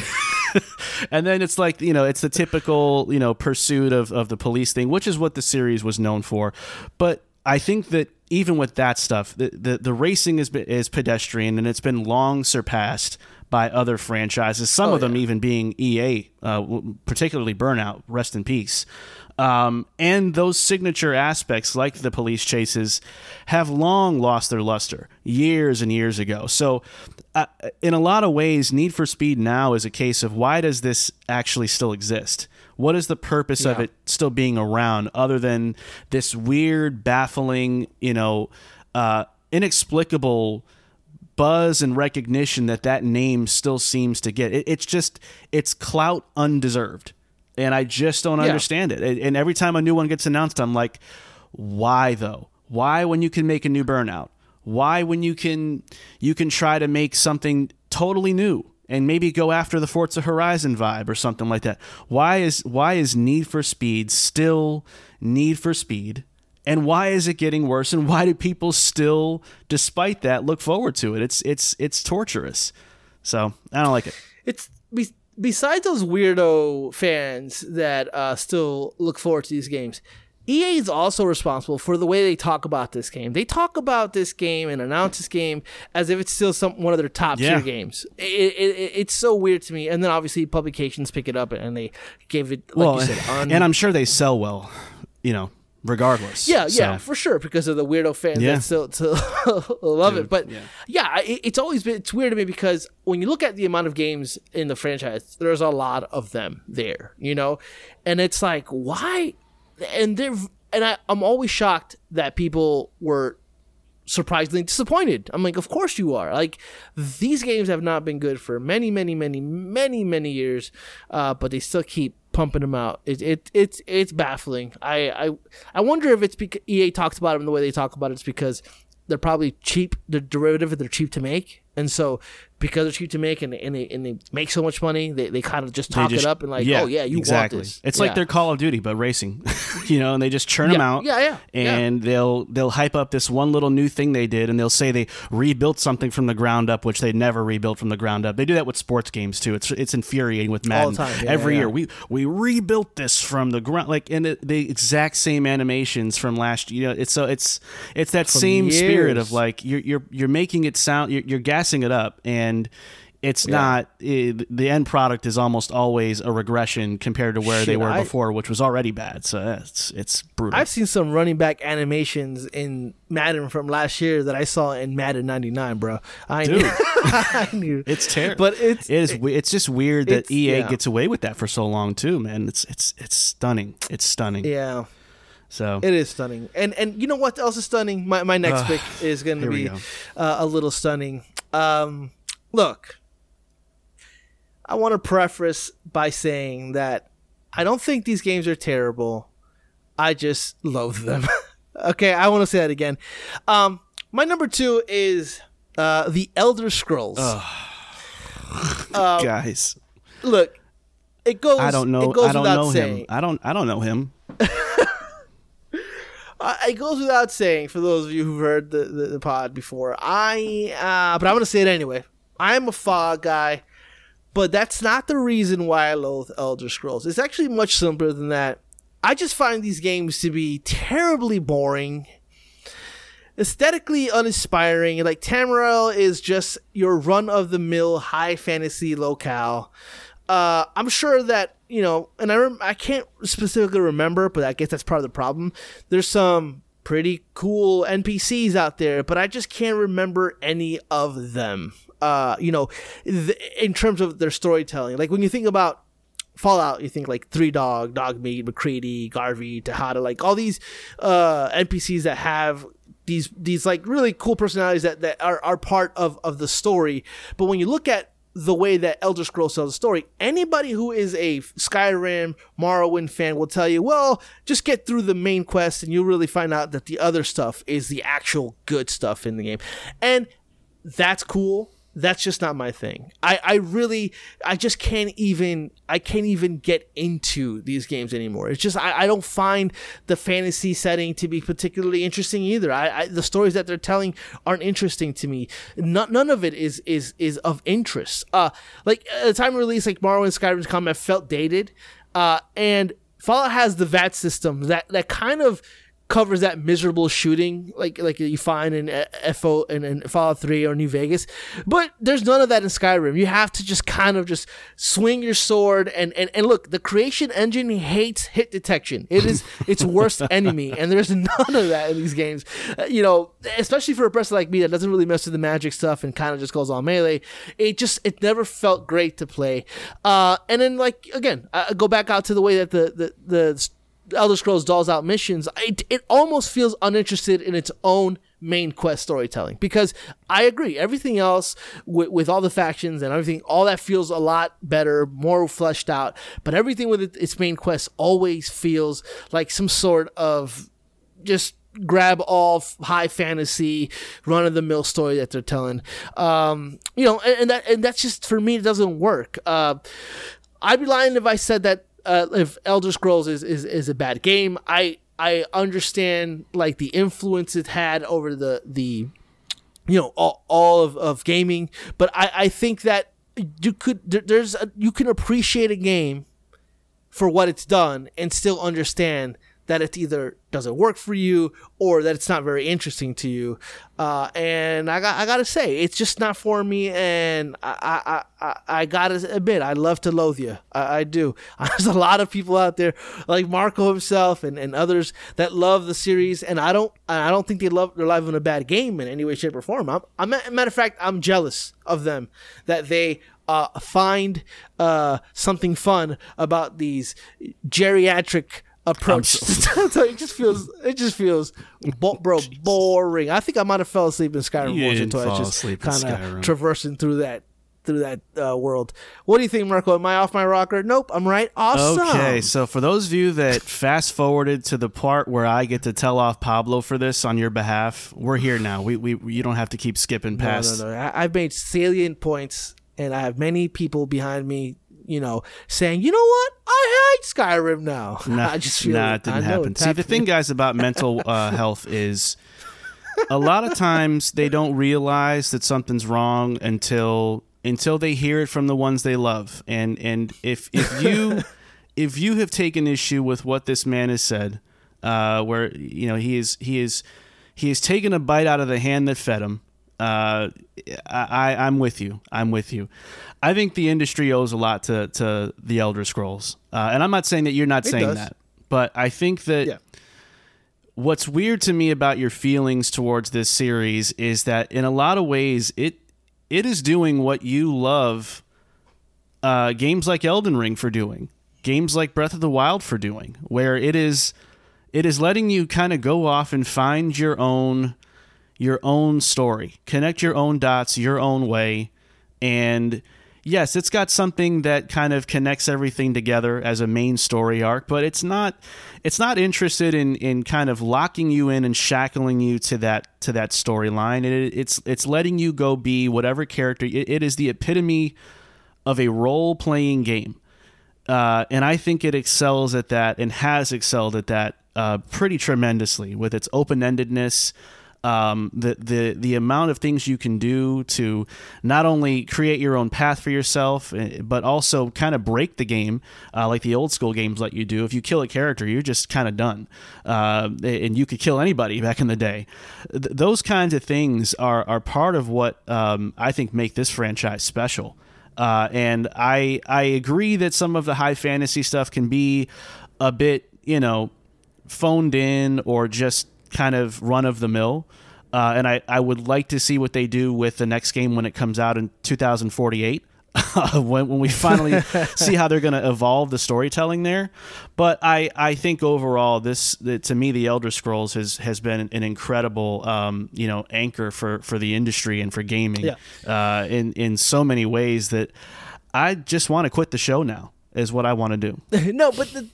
And then it's like, it's the typical, pursuit of the police thing, which is what the series was known for. But I think that even with that stuff, the racing is pedestrian, and it's been long surpassed by other franchises, some of them even being EA, particularly Burnout, rest in peace. And those signature aspects, like the police chases, have long lost their luster years and years ago. So in a lot of ways, Need for Speed now is a case of, why does this actually still exist? What is the purpose of it still being around, other than this weird, baffling, inexplicable buzz and recognition that name still seems to get? It's clout undeserved, and I just don't understand it. And every time a new one gets announced, I'm like, why though? Why when you can make a new Burnout? Why when you can try to make something totally new and maybe go after the Forza Horizon vibe or something like that? Why is Need for Speed still Need for Speed? And why is it getting worse? And why do people still, despite that, look forward to it? It's torturous. So I don't like it. It's besides those weirdo fans that still look forward to these games, EA is also responsible for the way they talk about this game. They talk about this game and announce this game as if it's still one of their top tier games. It's so weird to me. And then obviously publications pick it up and they give it, you said. And I'm sure they sell well, regardless. For sure, because of the weirdo fans that still love it. But it's always been, it's weird to me, because when you look at the amount of games in the franchise, there's a lot of them there, and it's like, why? And I'm always shocked that people were surprisingly disappointed. I'm like, of course you are. Like, these games have not been good for many years, but they still keep pumping them out. It's baffling. I wonder if it's because EA talks about them the way they talk about it. It's because they're probably cheap. They're derivative. They're cheap to make, and so because they're cheap to make and they make so much money, they kind of just talk it up and like, yeah, oh yeah, you exactly. want this. It's like their Call of Duty but racing, you know, and they just churn them out. And they'll hype up this one little new thing they did, and they'll say they rebuilt something from the ground up, which they never rebuilt from the ground up. They do that with sports games too. It's infuriating with Madden. All the time. Yeah, every year we rebuilt this from the ground, like in the exact same animations from last. You know, it's that from same years. Spirit of like you're making it sound you're gassing it up, and it's not the end product is almost always a regression compared to where they were before, which was already bad. So it's brutal. I've seen some running back animations in Madden from last year that I saw in Madden 99, bro. Dude, I knew it's terrible, but it's just weird that EA gets away with that for so long too, man. It's stunning. It's stunning. Yeah. So it is stunning, and you know what else is stunning? My next pick is going to be a little stunning. Look, I want to preface by saying that I don't think these games are terrible. I just loathe them. Okay, I want to say that again. My number two is The Elder Scrolls. Guys, look, it goes. I don't know. I don't know him. I don't know him. It goes without saying, for those of you who've heard the pod before, but I'm going to say it anyway. I'm a FOG guy, but that's not the reason why I loathe Elder Scrolls. It's actually much simpler than that. I just find these games to be terribly boring, aesthetically uninspiring. Like, Tamriel is just your run-of-the-mill high fantasy locale. I'm sure that, you know, and I can't specifically remember, but I guess that's part of the problem. There's some pretty cool NPCs out there, but I just can't remember any of them, you know, in terms of their storytelling. Like, when you think about Fallout, you think like Three Dog, Dogmeat, McCready, Garvey, Tejada, like all these NPCs that have these like really cool personalities that are part of the story. But when you look at the way that Elder Scrolls tells the story, anybody who is a Skyrim, Morrowind fan will tell you, well, just get through the main quest and you'll really find out that the other stuff is the actual good stuff in the game. And that's cool. That's just not my thing. I can't even get into these games anymore. It's just, I don't find the fantasy setting to be particularly interesting either. The stories that they're telling aren't interesting to me. None of it is of interest. Like, at the time of release, like Morrowind, Skyrim's combat felt dated. And Fallout has the VAT system that kind of covers that miserable shooting like you find in FO and Fallout 3 or New Vegas, but there's none of that in Skyrim. You have to just kind of just swing your sword and look, the creation engine hates hit detection. It is its worst enemy, and there's none of that in these games. You know, especially for a person like me that doesn't really mess with the magic stuff and kind of just goes all melee. It never felt great to play. And then, like, again, I go back out to the way that the Elder Scrolls dolls out missions. It almost feels uninterested in its own main quest storytelling, because I agree, everything else with all the factions and everything, all that feels a lot better, more fleshed out, but everything with its main quest always feels like some sort of just grab all high fantasy run-of-the-mill story that they're telling. You know, and that's just, for me, it doesn't work. I'd be lying if I said that if Elder Scrolls is a bad game. I understand, like, the influence it had over the you know, all of gaming, but I think that you can appreciate a game for what it's done and still understand that it either doesn't work for you or that it's not very interesting to you. And I gotta say, it's just not for me. And I gotta admit, I love to loathe you. I do. There's a lot of people out there like Marco himself and others that love the series, and I don't think they're living a bad game in any way, shape, or form. I'm matter of fact, I'm jealous of them that they find something fun about these geriatric approach. So it just feels boring. I think I might have fell asleep in Skyrim once or twice, just kind of traversing through that world. What do you think, Marco? Am I off my rocker? Nope, I'm right. Awesome. Okay, so for those of you that fast forwarded to the part where I get to tell off Pablo for this on your behalf, we're here now. You don't have to keep skipping past. No. I've made salient points, and I have many people behind me, saying, you know what? I hate Skyrim now. Nah, I just feel it didn't happen. See, the thing, guys, about mental health is, a lot of times they don't realize that something's wrong until they hear it from the ones they love. And if you have taken issue with what this man has said, where he is taking a bite out of the hand that fed him, I'm with you. I think the industry owes a lot to The Elder Scrolls, and I'm not saying that you're not saying that, but I think that. Yeah. What's weird to me about your feelings towards this series is that in a lot of ways it is doing what you love games like Elden Ring for doing, games like Breath of the Wild for doing, where it is letting you kind of go off and find your own story, connect your own dots your own way. And yes, it's got something that kind of connects everything together as a main story arc, but it's not interested in kind of locking you in and shackling you to that storyline. It's letting you go be whatever character. It is the epitome of a role-playing game, and I think it excels at that and has excelled at that pretty tremendously with its open-endedness. The amount of things you can do to not only create your own path for yourself, but also kind of break the game, like the old school games let you do. If you kill a character, you're just kind of done, and you could kill anybody back in the day. Those kinds of things are part of what I think make this franchise special. And I agree that some of the high fantasy stuff can be a bit phoned in or just kind of run of the mill, and I would like to see what they do with the next game when it comes out in 2048, when we finally see how they're going to evolve the storytelling there. But I think overall to me, The Elder Scrolls has been an incredible anchor for the industry and for gaming, in so many ways that I just want to quit the show now is what I want to do. No, but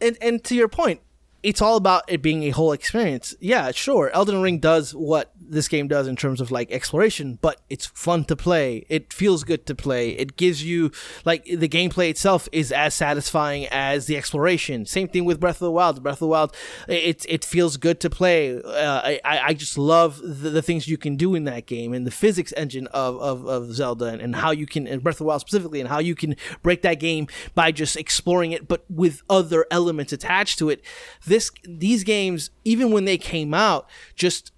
and to your point, it's all about it being a whole experience. Yeah, sure. Elden Ring does what this game does in terms of exploration, but it's fun to play. It feels good to play. It gives you the gameplay itself is as satisfying as the exploration. Same thing with Breath of the Wild. Breath of the Wild, it feels good to play. I just love the things you can do in that game and the physics engine of Zelda and how you can, and Breath of the Wild specifically, and how you can break that game by just exploring it, but with other elements attached to it. These games, even when they came out, just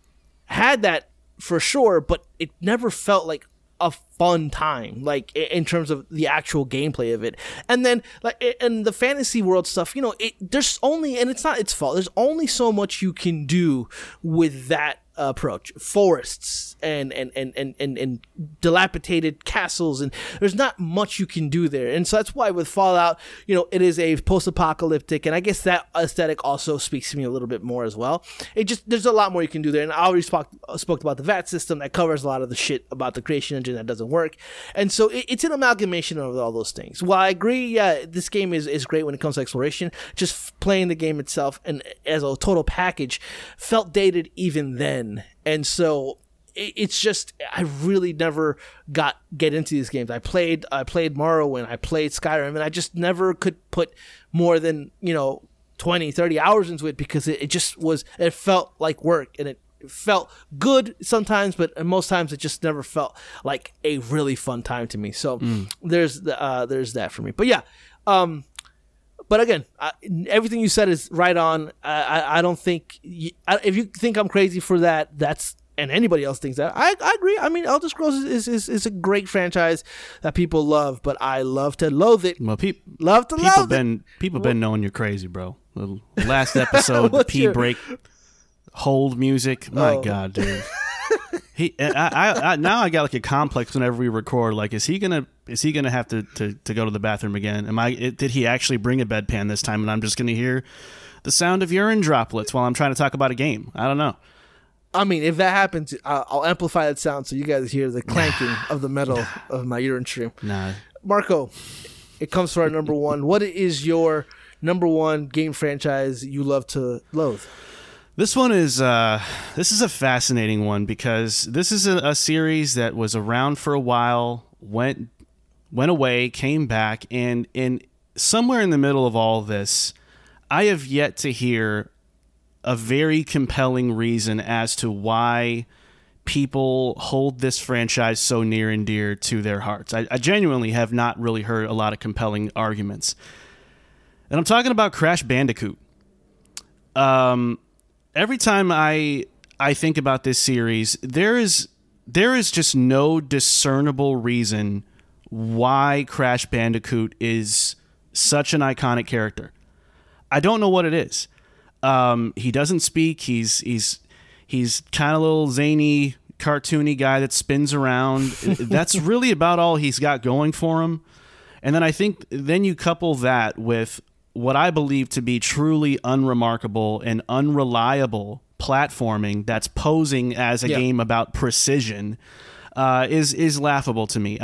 had that for sure, but it never felt like a fun time, in terms of the actual gameplay of it. And then, and the fantasy world stuff, there's only, and it's not its fault, there's only so much you can do with that approach. Forests and dilapidated castles, and there's not much you can do there. And so that's why with Fallout, it is a post-apocalyptic, and I guess that aesthetic also speaks to me a little bit more as well. It just, there's a lot more you can do there. And I already spoke about the VAT system that covers a lot of the shit about the creation engine that doesn't work. And so it's an amalgamation of all those things. While I agree, this game is great when it comes to exploration, just playing the game itself and as a total package felt dated even then. And so it's just, I really never get into these games. I played Morrowind, I played Skyrim, and I just never could put more than 20-30 hours into it, because it felt like work, and it felt good sometimes, but most times it just never felt like a really fun time to me. So there's that for me. But yeah, but again, everything you said is right on. I don't think... if you think I'm crazy for that, that's... and anybody else thinks that. I agree. I mean, Elder Scrolls is a great franchise that people love, but I love to loathe it. Well, people been knowing you're crazy, bro. The last episode, the pee break, hold music. My God, dude. Now I got a complex whenever we record. Is he going to Is he going to have to go to the bathroom again? Did he actually bring a bedpan this time, and I'm just going to hear the sound of urine droplets while I'm trying to talk about a game? I don't know. I mean, if that happens, I'll amplify that sound so you guys hear the clanking of the metal of my urine stream. Nah. Marco, it comes to our number one. What is your number one game franchise you love to loathe? This one is this is a fascinating one because this is a series that was around for a while, went away, came back, and somewhere in the middle of all this, I have yet to hear a very compelling reason as to why people hold this franchise so near and dear to their hearts. I genuinely have not really heard a lot of compelling arguments. And I'm talking about Crash Bandicoot. Every time I think about this series, there is just no discernible reason why Crash Bandicoot is such an iconic character. I don't know what it is. He doesn't speak. He's kind of a little zany, cartoony guy that spins around. That's really about all he's got going for him. And then I think you couple that with what I believe to be truly unremarkable and unreliable platforming that's posing as a game about precision is laughable to me.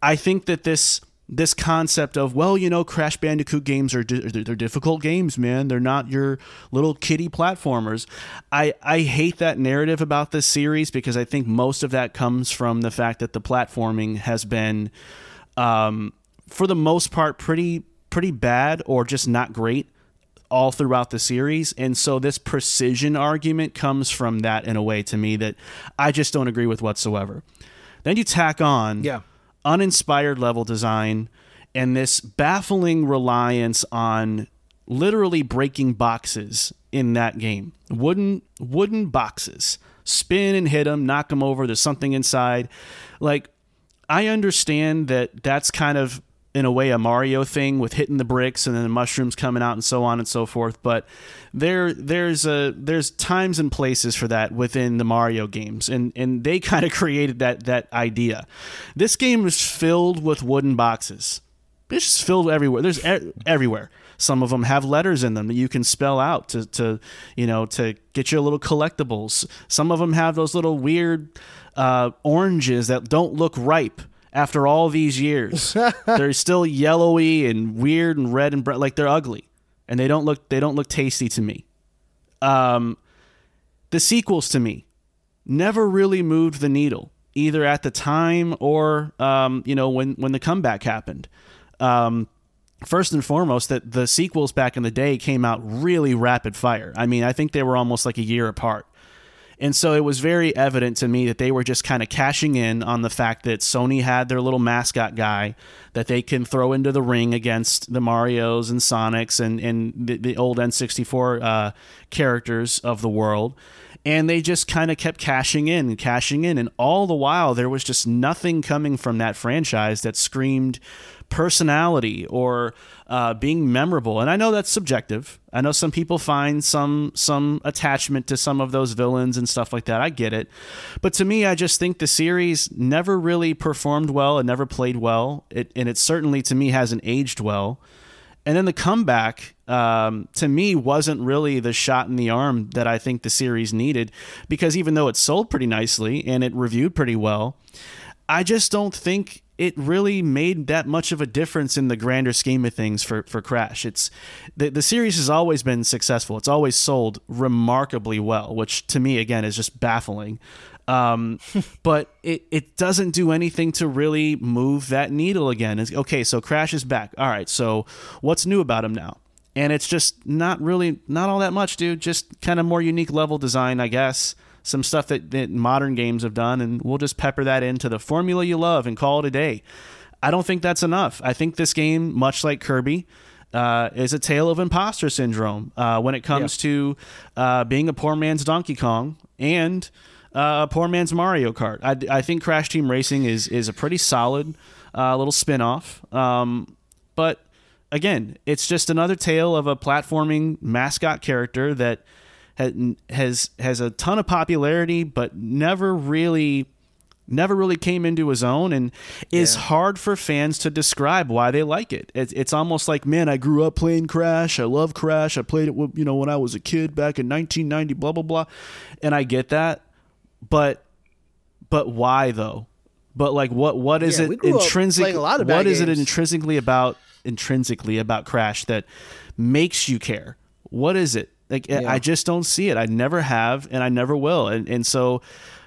I think that this concept of, well, you know, Crash Bandicoot games they're difficult games, man. They're not your little kiddie platformers. I hate that narrative about this series because I think most of that comes from the fact that the platforming has been, for the most part, pretty bad or just not great all throughout the series. And so this precision argument comes from that in a way to me that I just don't agree with whatsoever. Then you tack on uninspired level design and this baffling reliance on literally breaking boxes in that game. Wooden boxes. Spin and hit them, knock them over, there's something inside. Like, I understand that that's kind of in a way a Mario thing with hitting the bricks and then the mushrooms coming out and so on and so forth, but there's times and places for that within the Mario games, and they kind of created that idea. This game is filled with wooden boxes. It's just filled everywhere. There's everywhere. Some of them have letters in them that you can spell out to get your little collectibles. Some of them have those little weird oranges that don't look ripe. After all these years, they're still yellowy and weird and red and brown. Like, they're ugly, and they don't look tasty to me. The sequels to me never really moved the needle either at the time or when the comeback happened. First and foremost, that the sequels back in the day came out really rapid fire. I mean, I think they were almost like a year apart. And so it was very evident to me that they were just kind of cashing in on the fact that Sony had their little mascot guy that they can throw into the ring against the Marios and Sonics and the old N64 characters of the world. And they just kind of kept cashing in. And all the while, there was just nothing coming from that franchise that screamed personality or being memorable. And I know that's subjective. I know some people find some attachment to some of those villains and stuff like that. I get it. But to me, I just think the series never really performed well and never played well. It certainly, to me, hasn't aged well. And then the comeback, to me, wasn't really the shot in the arm that I think the series needed, because even though it sold pretty nicely and it reviewed pretty well, I just don't think it really made that much of a difference in the grander scheme of things for Crash. It's the series has always been successful. It's always sold remarkably well, which to me, again, is just baffling. But it doesn't do anything to really move that needle again. It's, okay, so Crash is back. All right, so what's new about him now? And it's just not all that much, dude. Just kind of more unique level design, I guess. Some stuff that modern games have done, and we'll just pepper that into the formula you love and call it a day. I don't think that's enough. I think this game, much like Kirby, is a tale of imposter syndrome when it comes to being a poor man's Donkey Kong and... poor man's Mario Kart. I think Crash Team Racing is a pretty solid little spin-off. But again, it's just another tale of a platforming mascot character that has a ton of popularity but never really never really came into his own, and it's hard for fans to describe why they like it. It's almost like, man, I grew up playing Crash. I love Crash. I played it, you know, when I was a kid back in 1990, blah, blah, blah. And I get that. But why though? But like, what is it intrinsic? What is it intrinsically about Crash that makes you care? What is it? Like, I just don't see it. I never have, and I never will. And so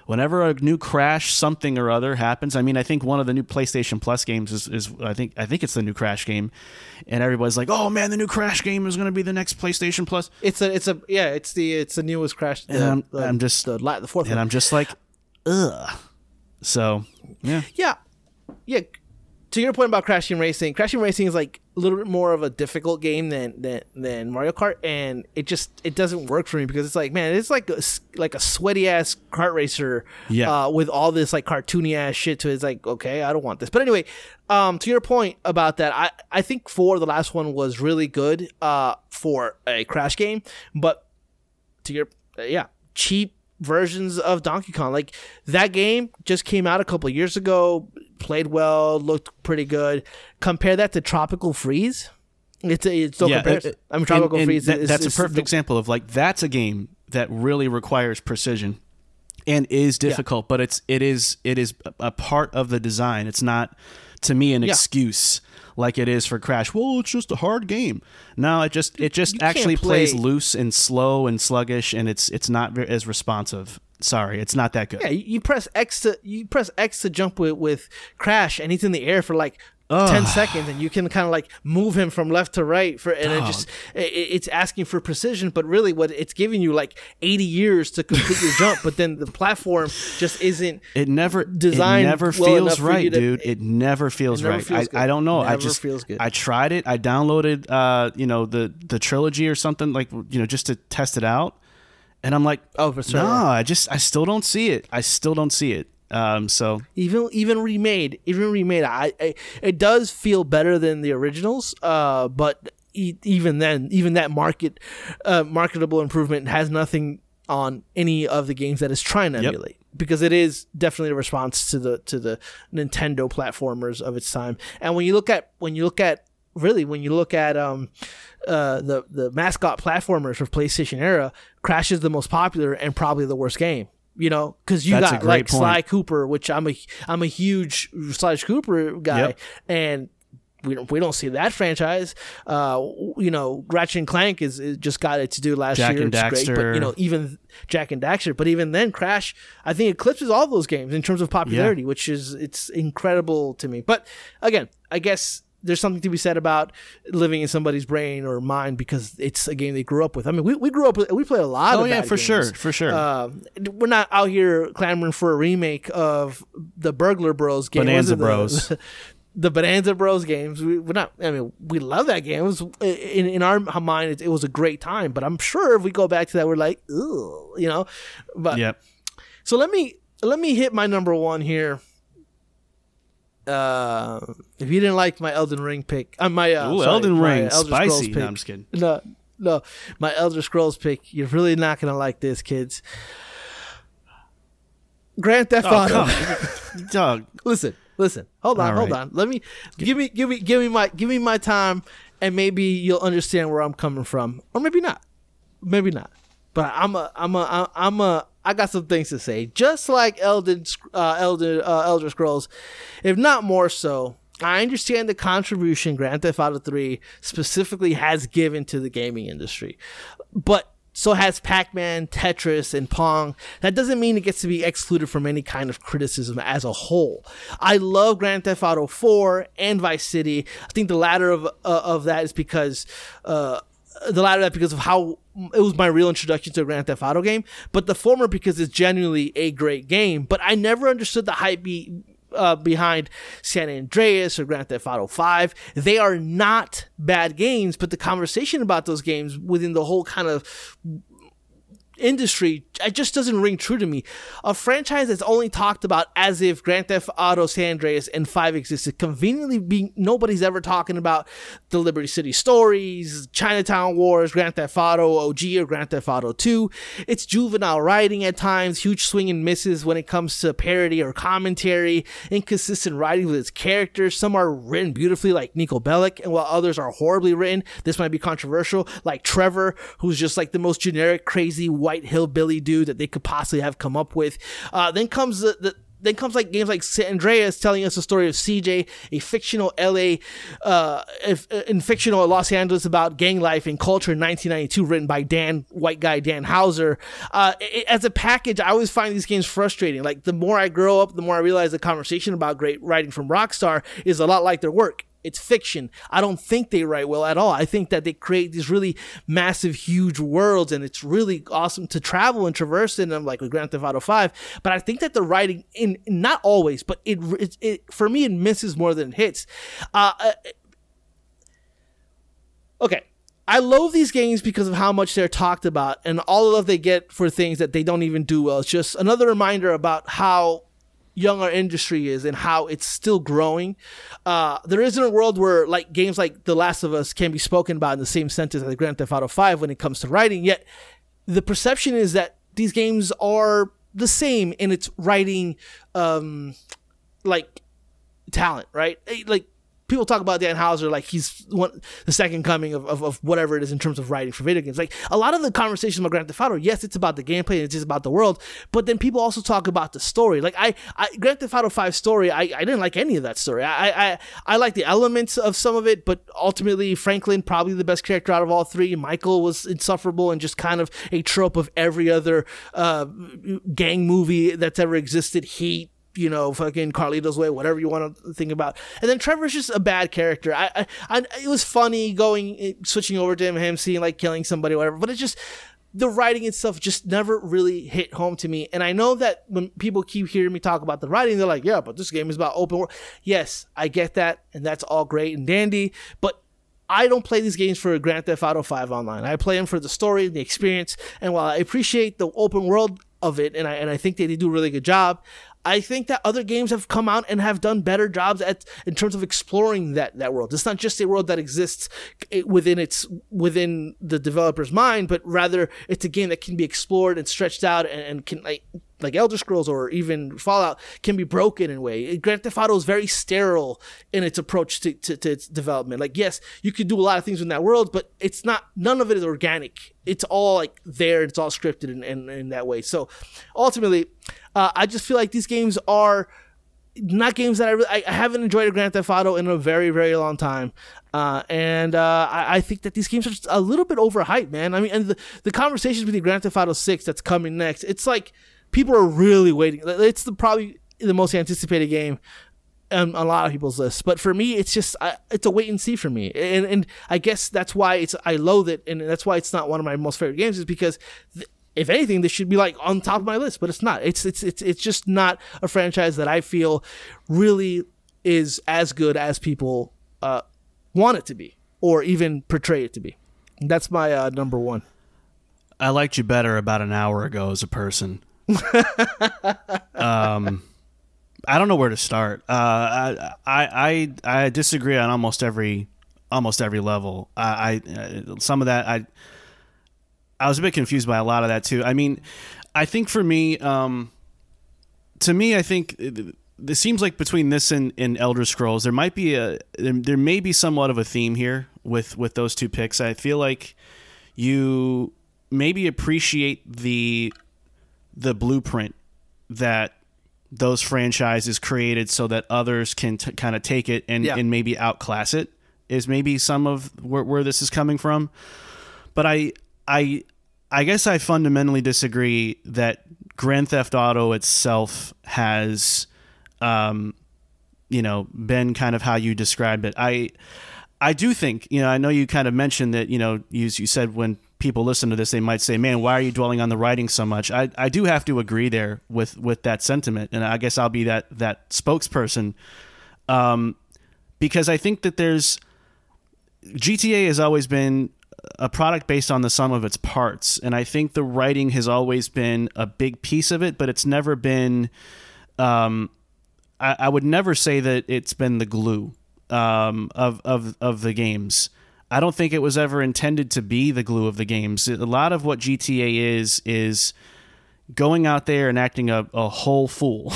whenever a new Crash something or other happens, I mean, I think one of the new PlayStation Plus games is I think it's the new Crash game, and everybody's like, oh man, the new Crash game is going to be the next PlayStation Plus. It's the newest Crash. And I'm just the fourth one. I'm just like, ugh. So yeah. To your point about Crash Team Racing is like a little bit more of a difficult game than Mario Kart, and it doesn't work for me because it's like, man, it's like a sweaty ass kart racer with all this like cartoony ass shit to it. It's like, okay, I don't want this. But anyway, to your point about that, I think 4, the last one, was really good for a Crash game, but to your cheap versions of Donkey Kong, like that game just came out a couple of years ago, played well, looked pretty good. Compare that to Tropical Freeze. Tropical Freeze. That's a perfect example of like, that's a game that really requires precision and is difficult, but it is a part of the design. It's not, to me, an excuse like it is for Crash. Well, it's just a hard game. No, it just actually plays loose and slow and sluggish, and it's not as responsive. Sorry, it's not that good. Yeah, you press X to jump with Crash, and he's in the air for like 10 seconds, and you can kind of like move him from left to right it's asking for precision, but really what it's giving you like 80 years to complete your jump, but then the platform just isn't. It never feels right, dude. I don't know. I tried it. I downloaded the trilogy or something, like, you know, just to test it out, and I'm like, oh, for sure. No, I still don't see it. So even remade, it does feel better than the originals. But even then, even that marketable improvement has nothing on any of the games that it's trying to emulate, because it is definitely a response to the Nintendo platformers of its time. And when you look at the mascot platformers for PlayStation era, Crash is the most popular and probably the worst game. You know, because got like point. Sly Cooper, which I'm a huge Sly Cooper guy, and we don't see that franchise. You know, Ratchet and Clank is just got it to do last Jack year. And Daxter. It's great, but, you know, even Jack and Daxter, but even then, Crash, I think, eclipses all those games in terms of popularity, which is, it's incredible to me. But again, I guess there's something to be said about living in somebody's brain or mind, because it's a game they grew up with. I mean, we played a lot of bad games. For sure. We're not out here clamoring for a remake of the Burglar Bros game. Bonanza Bros. The Bonanza Bros games. We're not, I mean, we love that game. It was, in our mind, it was a great time, but I'm sure if we go back to that, we're like, ooh, you know? But so let me hit my number one here. If you didn't like my Elden Ring pick, Elden Ring, spicy. Pick, no, I'm just kidding. No, my Elder Scrolls pick. You're really not gonna like this, kids. Grand Theft Auto. Dog, listen. Hold on. Give me my time, and maybe you'll understand where I'm coming from, or maybe not. But I got some things to say. Just like Elder Scrolls, if not more so, I understand the contribution Grand Theft Auto 3 specifically has given to the gaming industry. But so has Pac-Man, Tetris, and Pong. That doesn't mean it gets to be excluded from any kind of criticism as a whole. I love Grand Theft Auto 4 and Vice City. I think the latter of that is because... because of how it was my real introduction to a Grand Theft Auto game, but the former because it's genuinely a great game. But I never understood the hype behind San Andreas or Grand Theft Auto V. They are not bad games, but the conversation about those games within the whole kind of industry, it just doesn't ring true to me. A franchise that's only talked about as if Grand Theft Auto San Andreas and 5 existed, conveniently being nobody's ever talking about the Liberty City stories, Chinatown Wars, Grand Theft Auto OG or Grand Theft Auto 2. It's juvenile writing at times, huge swing and misses when it comes to parody or commentary, inconsistent writing with its characters. Some are written beautifully like Nico Bellic, and while others are horribly written, this might be controversial, like Trevor, who's just like the most generic crazy white hillbilly dude that they could possibly have come up with. Then comes like games like San Andreas, telling us the story of CJ, a fictional LA, in fictional Los Angeles, about gang life and culture in 1992, written by white guy Dan Hauser. As a package, I always find these games frustrating. Like, the more I grow up, the more I realize the conversation about great writing from Rockstar is a lot like their work. It's fiction. I don't think they write well at all. I think that they create these really massive, huge worlds, and it's really awesome to travel and traverse in them, like with Grand Theft Auto 5. But I think that the writing, in not always, but it for me, it misses more than it hits. Okay. I loathe these games because of how much they're talked about and all the love they get for things that they don't even do well. It's just another reminder about how young our industry is and how it's still growing. There isn't a world where like games like The Last of Us can be spoken about in the same sentence as Grand Theft Auto 5 when it comes to writing, yet the perception is that these games are the same in its writing like talent, right? Like, people talk about Dan Hauser like he's the second coming of whatever it is in terms of writing for video games. Like, a lot of the conversations about Grand Theft Auto, yes, it's about the gameplay and it's just about the world, but then people also talk about the story. Like, Grand Theft Auto 5 story, I didn't like any of that story. I like the elements of some of it, but ultimately Franklin, probably the best character out of all three. Michael was insufferable and just kind of a trope of every other gang movie that's ever existed. Heat, you know, fucking Carlito's Way, whatever you want to think about. And then Trevor's just a bad character. It was funny switching over to him seeing like killing somebody, or whatever. But it's just the writing itself just never really hit home to me. And I know that when people keep hearing me talk about the writing, they're like, yeah, but this game is about open world. Yes, I get that, and that's all great and dandy. But I don't play these games for Grand Theft Auto 5 Online. I play them for the story and the experience. And while I appreciate the open world of it, and I think that they do a really good job, I think that other games have come out and have done better jobs in terms of exploring that world. It's not just a world that exists within the developer's mind, but rather it's a game that can be explored and stretched out and can, like Elder Scrolls or even Fallout, can be broken in a way. Grand Theft Auto is very sterile in its approach to its development. Like, yes, you could do a lot of things in that world, but it's not, none of it is organic. It's all like there, it's all scripted in that way. So ultimately, I just feel like these games are not games that I haven't enjoyed a Grand Theft Auto in a very, very long time. I think that these games are just a little bit overhyped, man. I mean, and the conversations between Grand Theft Auto 6 that's coming next, it's like, people are really waiting. It's probably the most anticipated game on a lot of people's lists. But for me, it's just, it's a wait and see for me. And I guess that's why I loathe it. And that's why it's not one of my most favorite games, is because if anything, this should be like on top of my list, but it's not. It's just not a franchise that I feel really is as good as people want it to be or even portray it to be. That's my number one. I liked you better about an hour ago as a person. I don't know where to start. I disagree on almost every level. I some of that I was a bit confused by a lot of that too. I mean, I think for me, I think it seems like between this and Elder Scrolls, there might be there may be somewhat of a theme here with those two picks. I feel like you maybe appreciate the blueprint that those franchises created so that others can kind of take it and maybe outclass it, is maybe some of where this is coming from. But I guess I fundamentally disagree that Grand Theft Auto itself has, been kind of how you described it. I do think, I know you kind of mentioned that, you said when people listen to this, they might say, man, why are you dwelling on the writing so much? I do have to agree there with that sentiment. And I guess I'll be that spokesperson. Because I think that GTA has always been a product based on the sum of its parts. And I think the writing has always been a big piece of it, but it's never been, I would never say that it's been the glue of the games. I don't think it was ever intended to be the glue of the games. A lot of what GTA is going out there and acting a whole fool.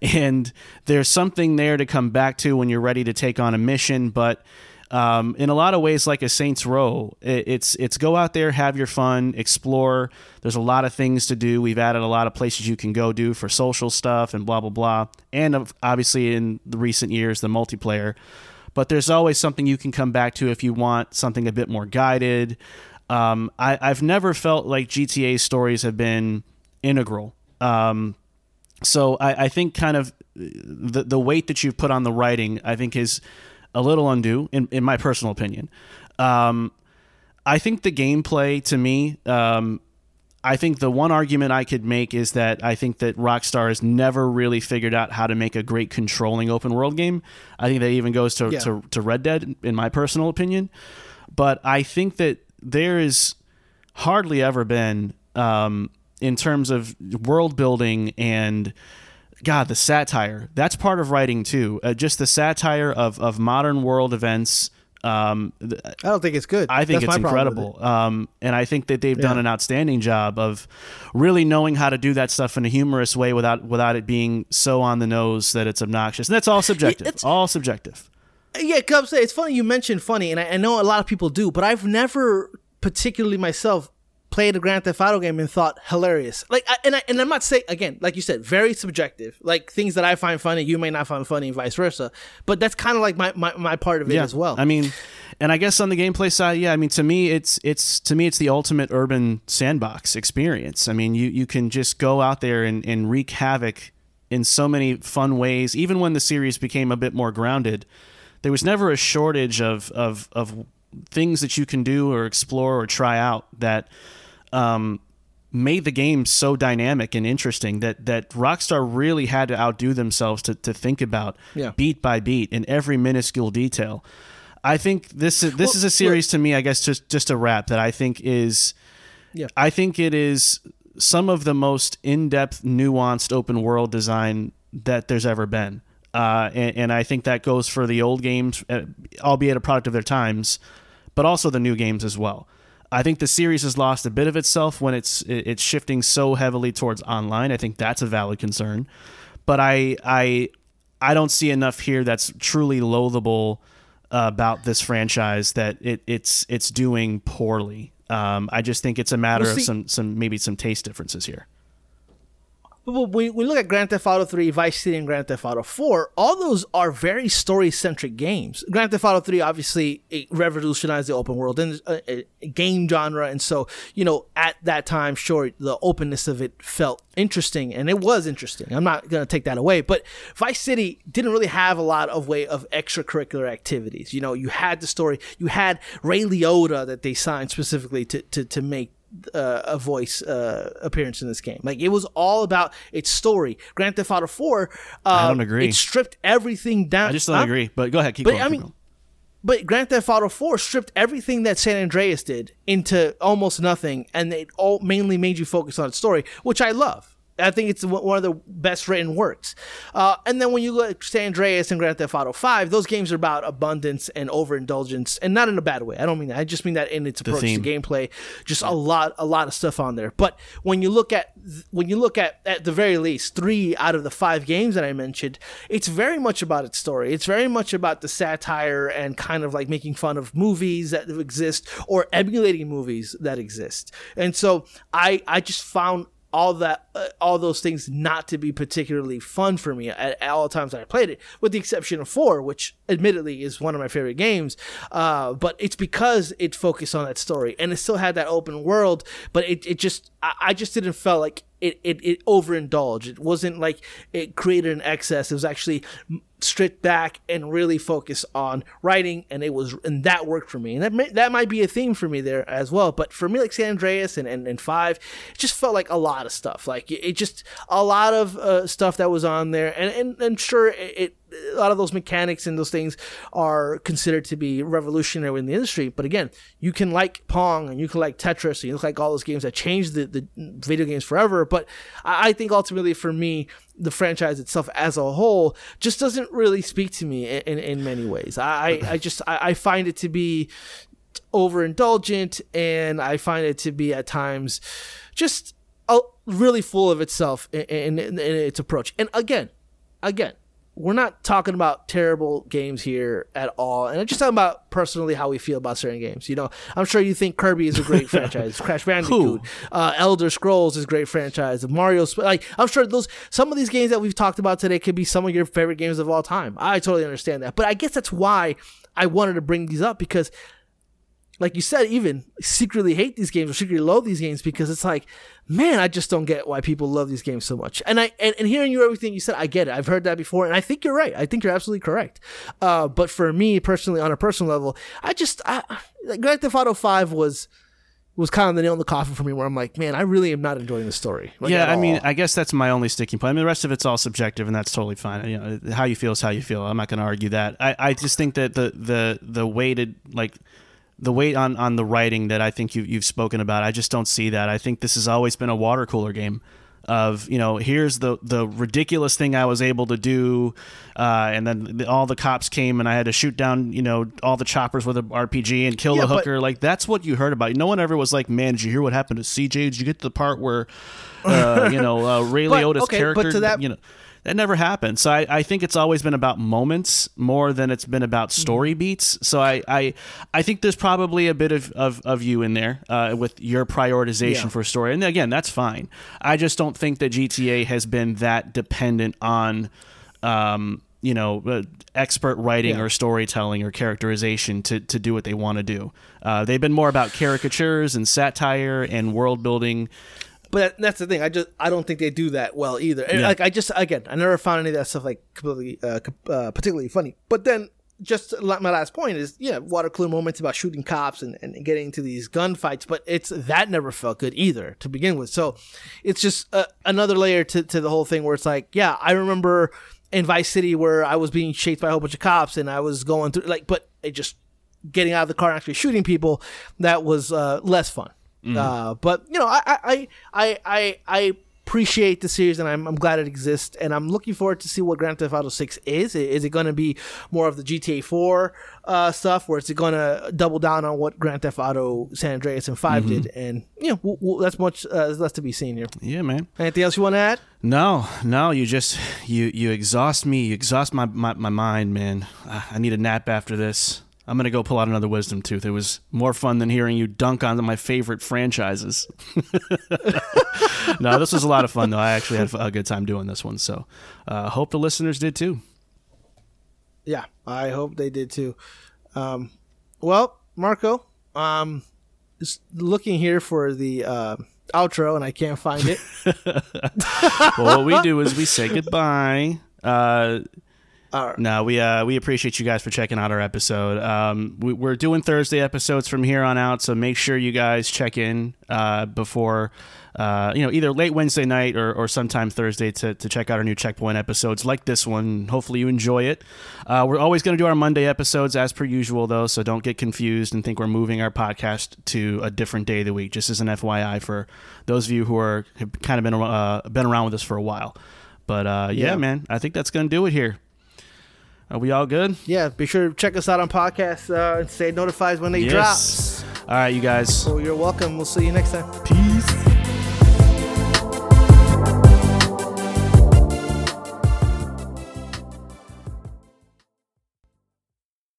And there's something there to come back to when you're ready to take on a mission. But in a lot of ways, like a Saints Row, it's go out there, have your fun, explore. There's a lot of things to do. We've added a lot of places you can go do for social stuff and blah, blah, blah. And obviously in the recent years, the multiplayer. But there's always something you can come back to if you want something a bit more guided. I've never felt like GTA stories have been integral. So I think kind of the weight that you've put on the writing, I think, is a little undue, in my personal opinion. I think the gameplay, to me, I think the one argument I could make is that I think that Rockstar has never really figured out how to make a great controlling open world game. I think that even goes to Red Dead, in my personal opinion. But I think that there is hardly ever been, in terms of world building and, God, the satire. That's part of writing, too. Just the satire of modern world events. I don't think it's good. I think that's it's incredible. And I think that they've done an outstanding job of really knowing how to do that stuff in a humorous way without it being so on the nose that it's obnoxious. And that's all subjective. Yeah, Cubs, it's funny you mentioned funny, and I know a lot of people do, but I've never particularly myself played a Grand Theft Auto game and thought hilarious. Like, I'm not saying, again, like you said, very subjective. Like, things that I find funny, you may not find funny, and vice versa. But that's kind of like my part of it as well. I mean, and I guess on the gameplay side, I mean, to me, it's the ultimate urban sandbox experience. I mean, you can just go out there and wreak havoc in so many fun ways. Even when the series became a bit more grounded, there was never a shortage of things that you can do or explore or try out that made the game so dynamic and interesting that Rockstar really had to outdo themselves to think about beat by beat in every minuscule detail. I think this is a series to me, I guess, just a wrap that I think is, I think it is some of the most in-depth, nuanced open world design that there's ever been. And I think that goes for the old games, albeit a product of their times, but also the new games as well. I think the series has lost a bit of itself when it's shifting so heavily towards online. I think that's a valid concern, but I don't see enough here that's truly loathable about this franchise that it's doing poorly. I just think it's a matter of some taste differences here. But when we look at Grand Theft Auto 3, Vice City, and Grand Theft Auto 4, all those are very story-centric games. Grand Theft Auto 3, obviously, it revolutionized the open world and game genre. And so, at that time, sure, the openness of it felt interesting. And it was interesting. I'm not going to take that away. But Vice City didn't really have a lot of way of extracurricular activities. You had the story. You had Ray Liotta that they signed specifically to make a voice appearance in this game. Like, it was all about its story. Grand Theft Auto 4, I don't agree. It stripped everything down. I just don't agree, but go ahead, keep going. But Grand Theft Auto 4 stripped everything that San Andreas did into almost nothing, and it all mainly made you focus on its story, which I love. I think it's one of the best written works. And then when you look at San Andreas and Grand Theft Auto 5, those games are about abundance and overindulgence, and not in a bad way. I don't mean that. I just mean that in its approach to gameplay, just a lot of stuff on there. But when you look at at the very least 3 out of the 5 games that I mentioned, it's very much about its story. It's very much about the satire and kind of like making fun of movies that exist or emulating movies that exist. And so I just found all those things not to be particularly fun for me at all times that I played it, with the exception of 4, which admittedly is one of my favorite games. But it's because it focused on that story, and it still had that open world, but I just didn't feel like it overindulged. It wasn't like it created an excess. It was actually stripped back and really focused on writing, and that worked for me. And that might be a theme for me there as well. But for me, like San Andreas and 5, it just felt like a lot of stuff. Like, it just a lot of stuff that was on there, and sure, it a lot of those mechanics and those things are considered to be revolutionary in the industry. But again, you can like Pong and you can like Tetris and you like all those games that changed the video games forever. But I think ultimately for me, the franchise itself as a whole just doesn't really speak to me in many ways. I find it to be overindulgent, and I find it to be at times just really full of itself in its approach. And again, we're not talking about terrible games here at all. And I'm just talking about personally how we feel about certain games. You know, I'm sure you think Kirby is a great franchise. Crash Bandicoot, Elder Scrolls is a great franchise. Mario, I'm sure some of these games that we've talked about today could be some of your favorite games of all time. I totally understand that. But I guess that's why I wanted to bring these up, because like you said, even secretly hate these games or secretly love these games, because it's like, man, I just don't get why people love these games so much. And I hearing you, everything you said, I get it. I've heard that before, and I think you're right. I think you're absolutely correct. But for me personally, on a personal level, Grand Theft Auto V was kind of the nail in the coffin for me, where I'm like, man, I really am not enjoying the story. I guess that's my only sticking point. I mean, the rest of it's all subjective, and that's totally fine. You know, how you feel is how you feel. I'm not going to argue that. I just think that the way to like. The weight on the writing that I think you've spoken about, I just don't see that. I think this has always been a water cooler game of, you know, here's the ridiculous thing I was able to do, and then all the cops came and I had to shoot down, you know, all the choppers with an RPG and kill the hooker. Like, that's what you heard about. No one ever was like, man, did you hear what happened to CJ? Did you get to the part where, Ray Liotta's character, that never happened. So I think it's always been about moments more than it's been about story beats. So I think there's probably a bit of you in there with your prioritization for story. And again, that's fine. I just don't think that GTA has been that dependent on, expert writing or storytelling or characterization to do what they want to do. They've been more about caricatures and satire and world building. But that's the thing. I don't think they do that well either. Yeah. I never found any of that stuff like completely particularly funny. But then just my last point is, water cooler moments about shooting cops and getting into these gunfights. But that never felt good either to begin with. So it's just another layer to the whole thing where it's like, I remember in Vice City where I was being chased by a whole bunch of cops and I was going through but it just getting out of the car and actually shooting people, that was less fun. Mm-hmm. But you know, I appreciate the series, and I'm glad it exists, and I'm looking forward to see what Grand Theft Auto 6 is. Is it going to be more of the GTA 4 stuff, or is it going to double down on what Grand Theft Auto San Andreas and 5 did? And that's much less to be seen here. Yeah, man. Anything else you want to add? No. You just you exhaust me. You exhaust my mind, man. I need a nap after this. I'm going to go pull out another wisdom tooth. It was more fun than hearing you dunk on my favorite franchises. No, this was a lot of fun, though. I actually had a good time doing this one. So hope the listeners did, too. Yeah, I hope they did, too. Well, Marco, just looking here for the outro, and I can't find it. Well, what we do is we say goodbye. Right. No, we appreciate you guys for checking out our episode. We're doing Thursday episodes from here on out, so make sure you guys check in before, either late Wednesday night or sometime Thursday to check out our new Checkpoint episodes like this one. Hopefully you enjoy it. We're always going to do our Monday episodes as per usual, though, so don't get confused and think we're moving our podcast to a different day of the week, just as an FYI for those of you who have kind of been around with us for a while. But man, I think that's going to do it here. Are we all good? Yeah, be sure to check us out on podcasts and stay notified when they drop. All right, you guys. So you're welcome. We'll see you next time. Peace.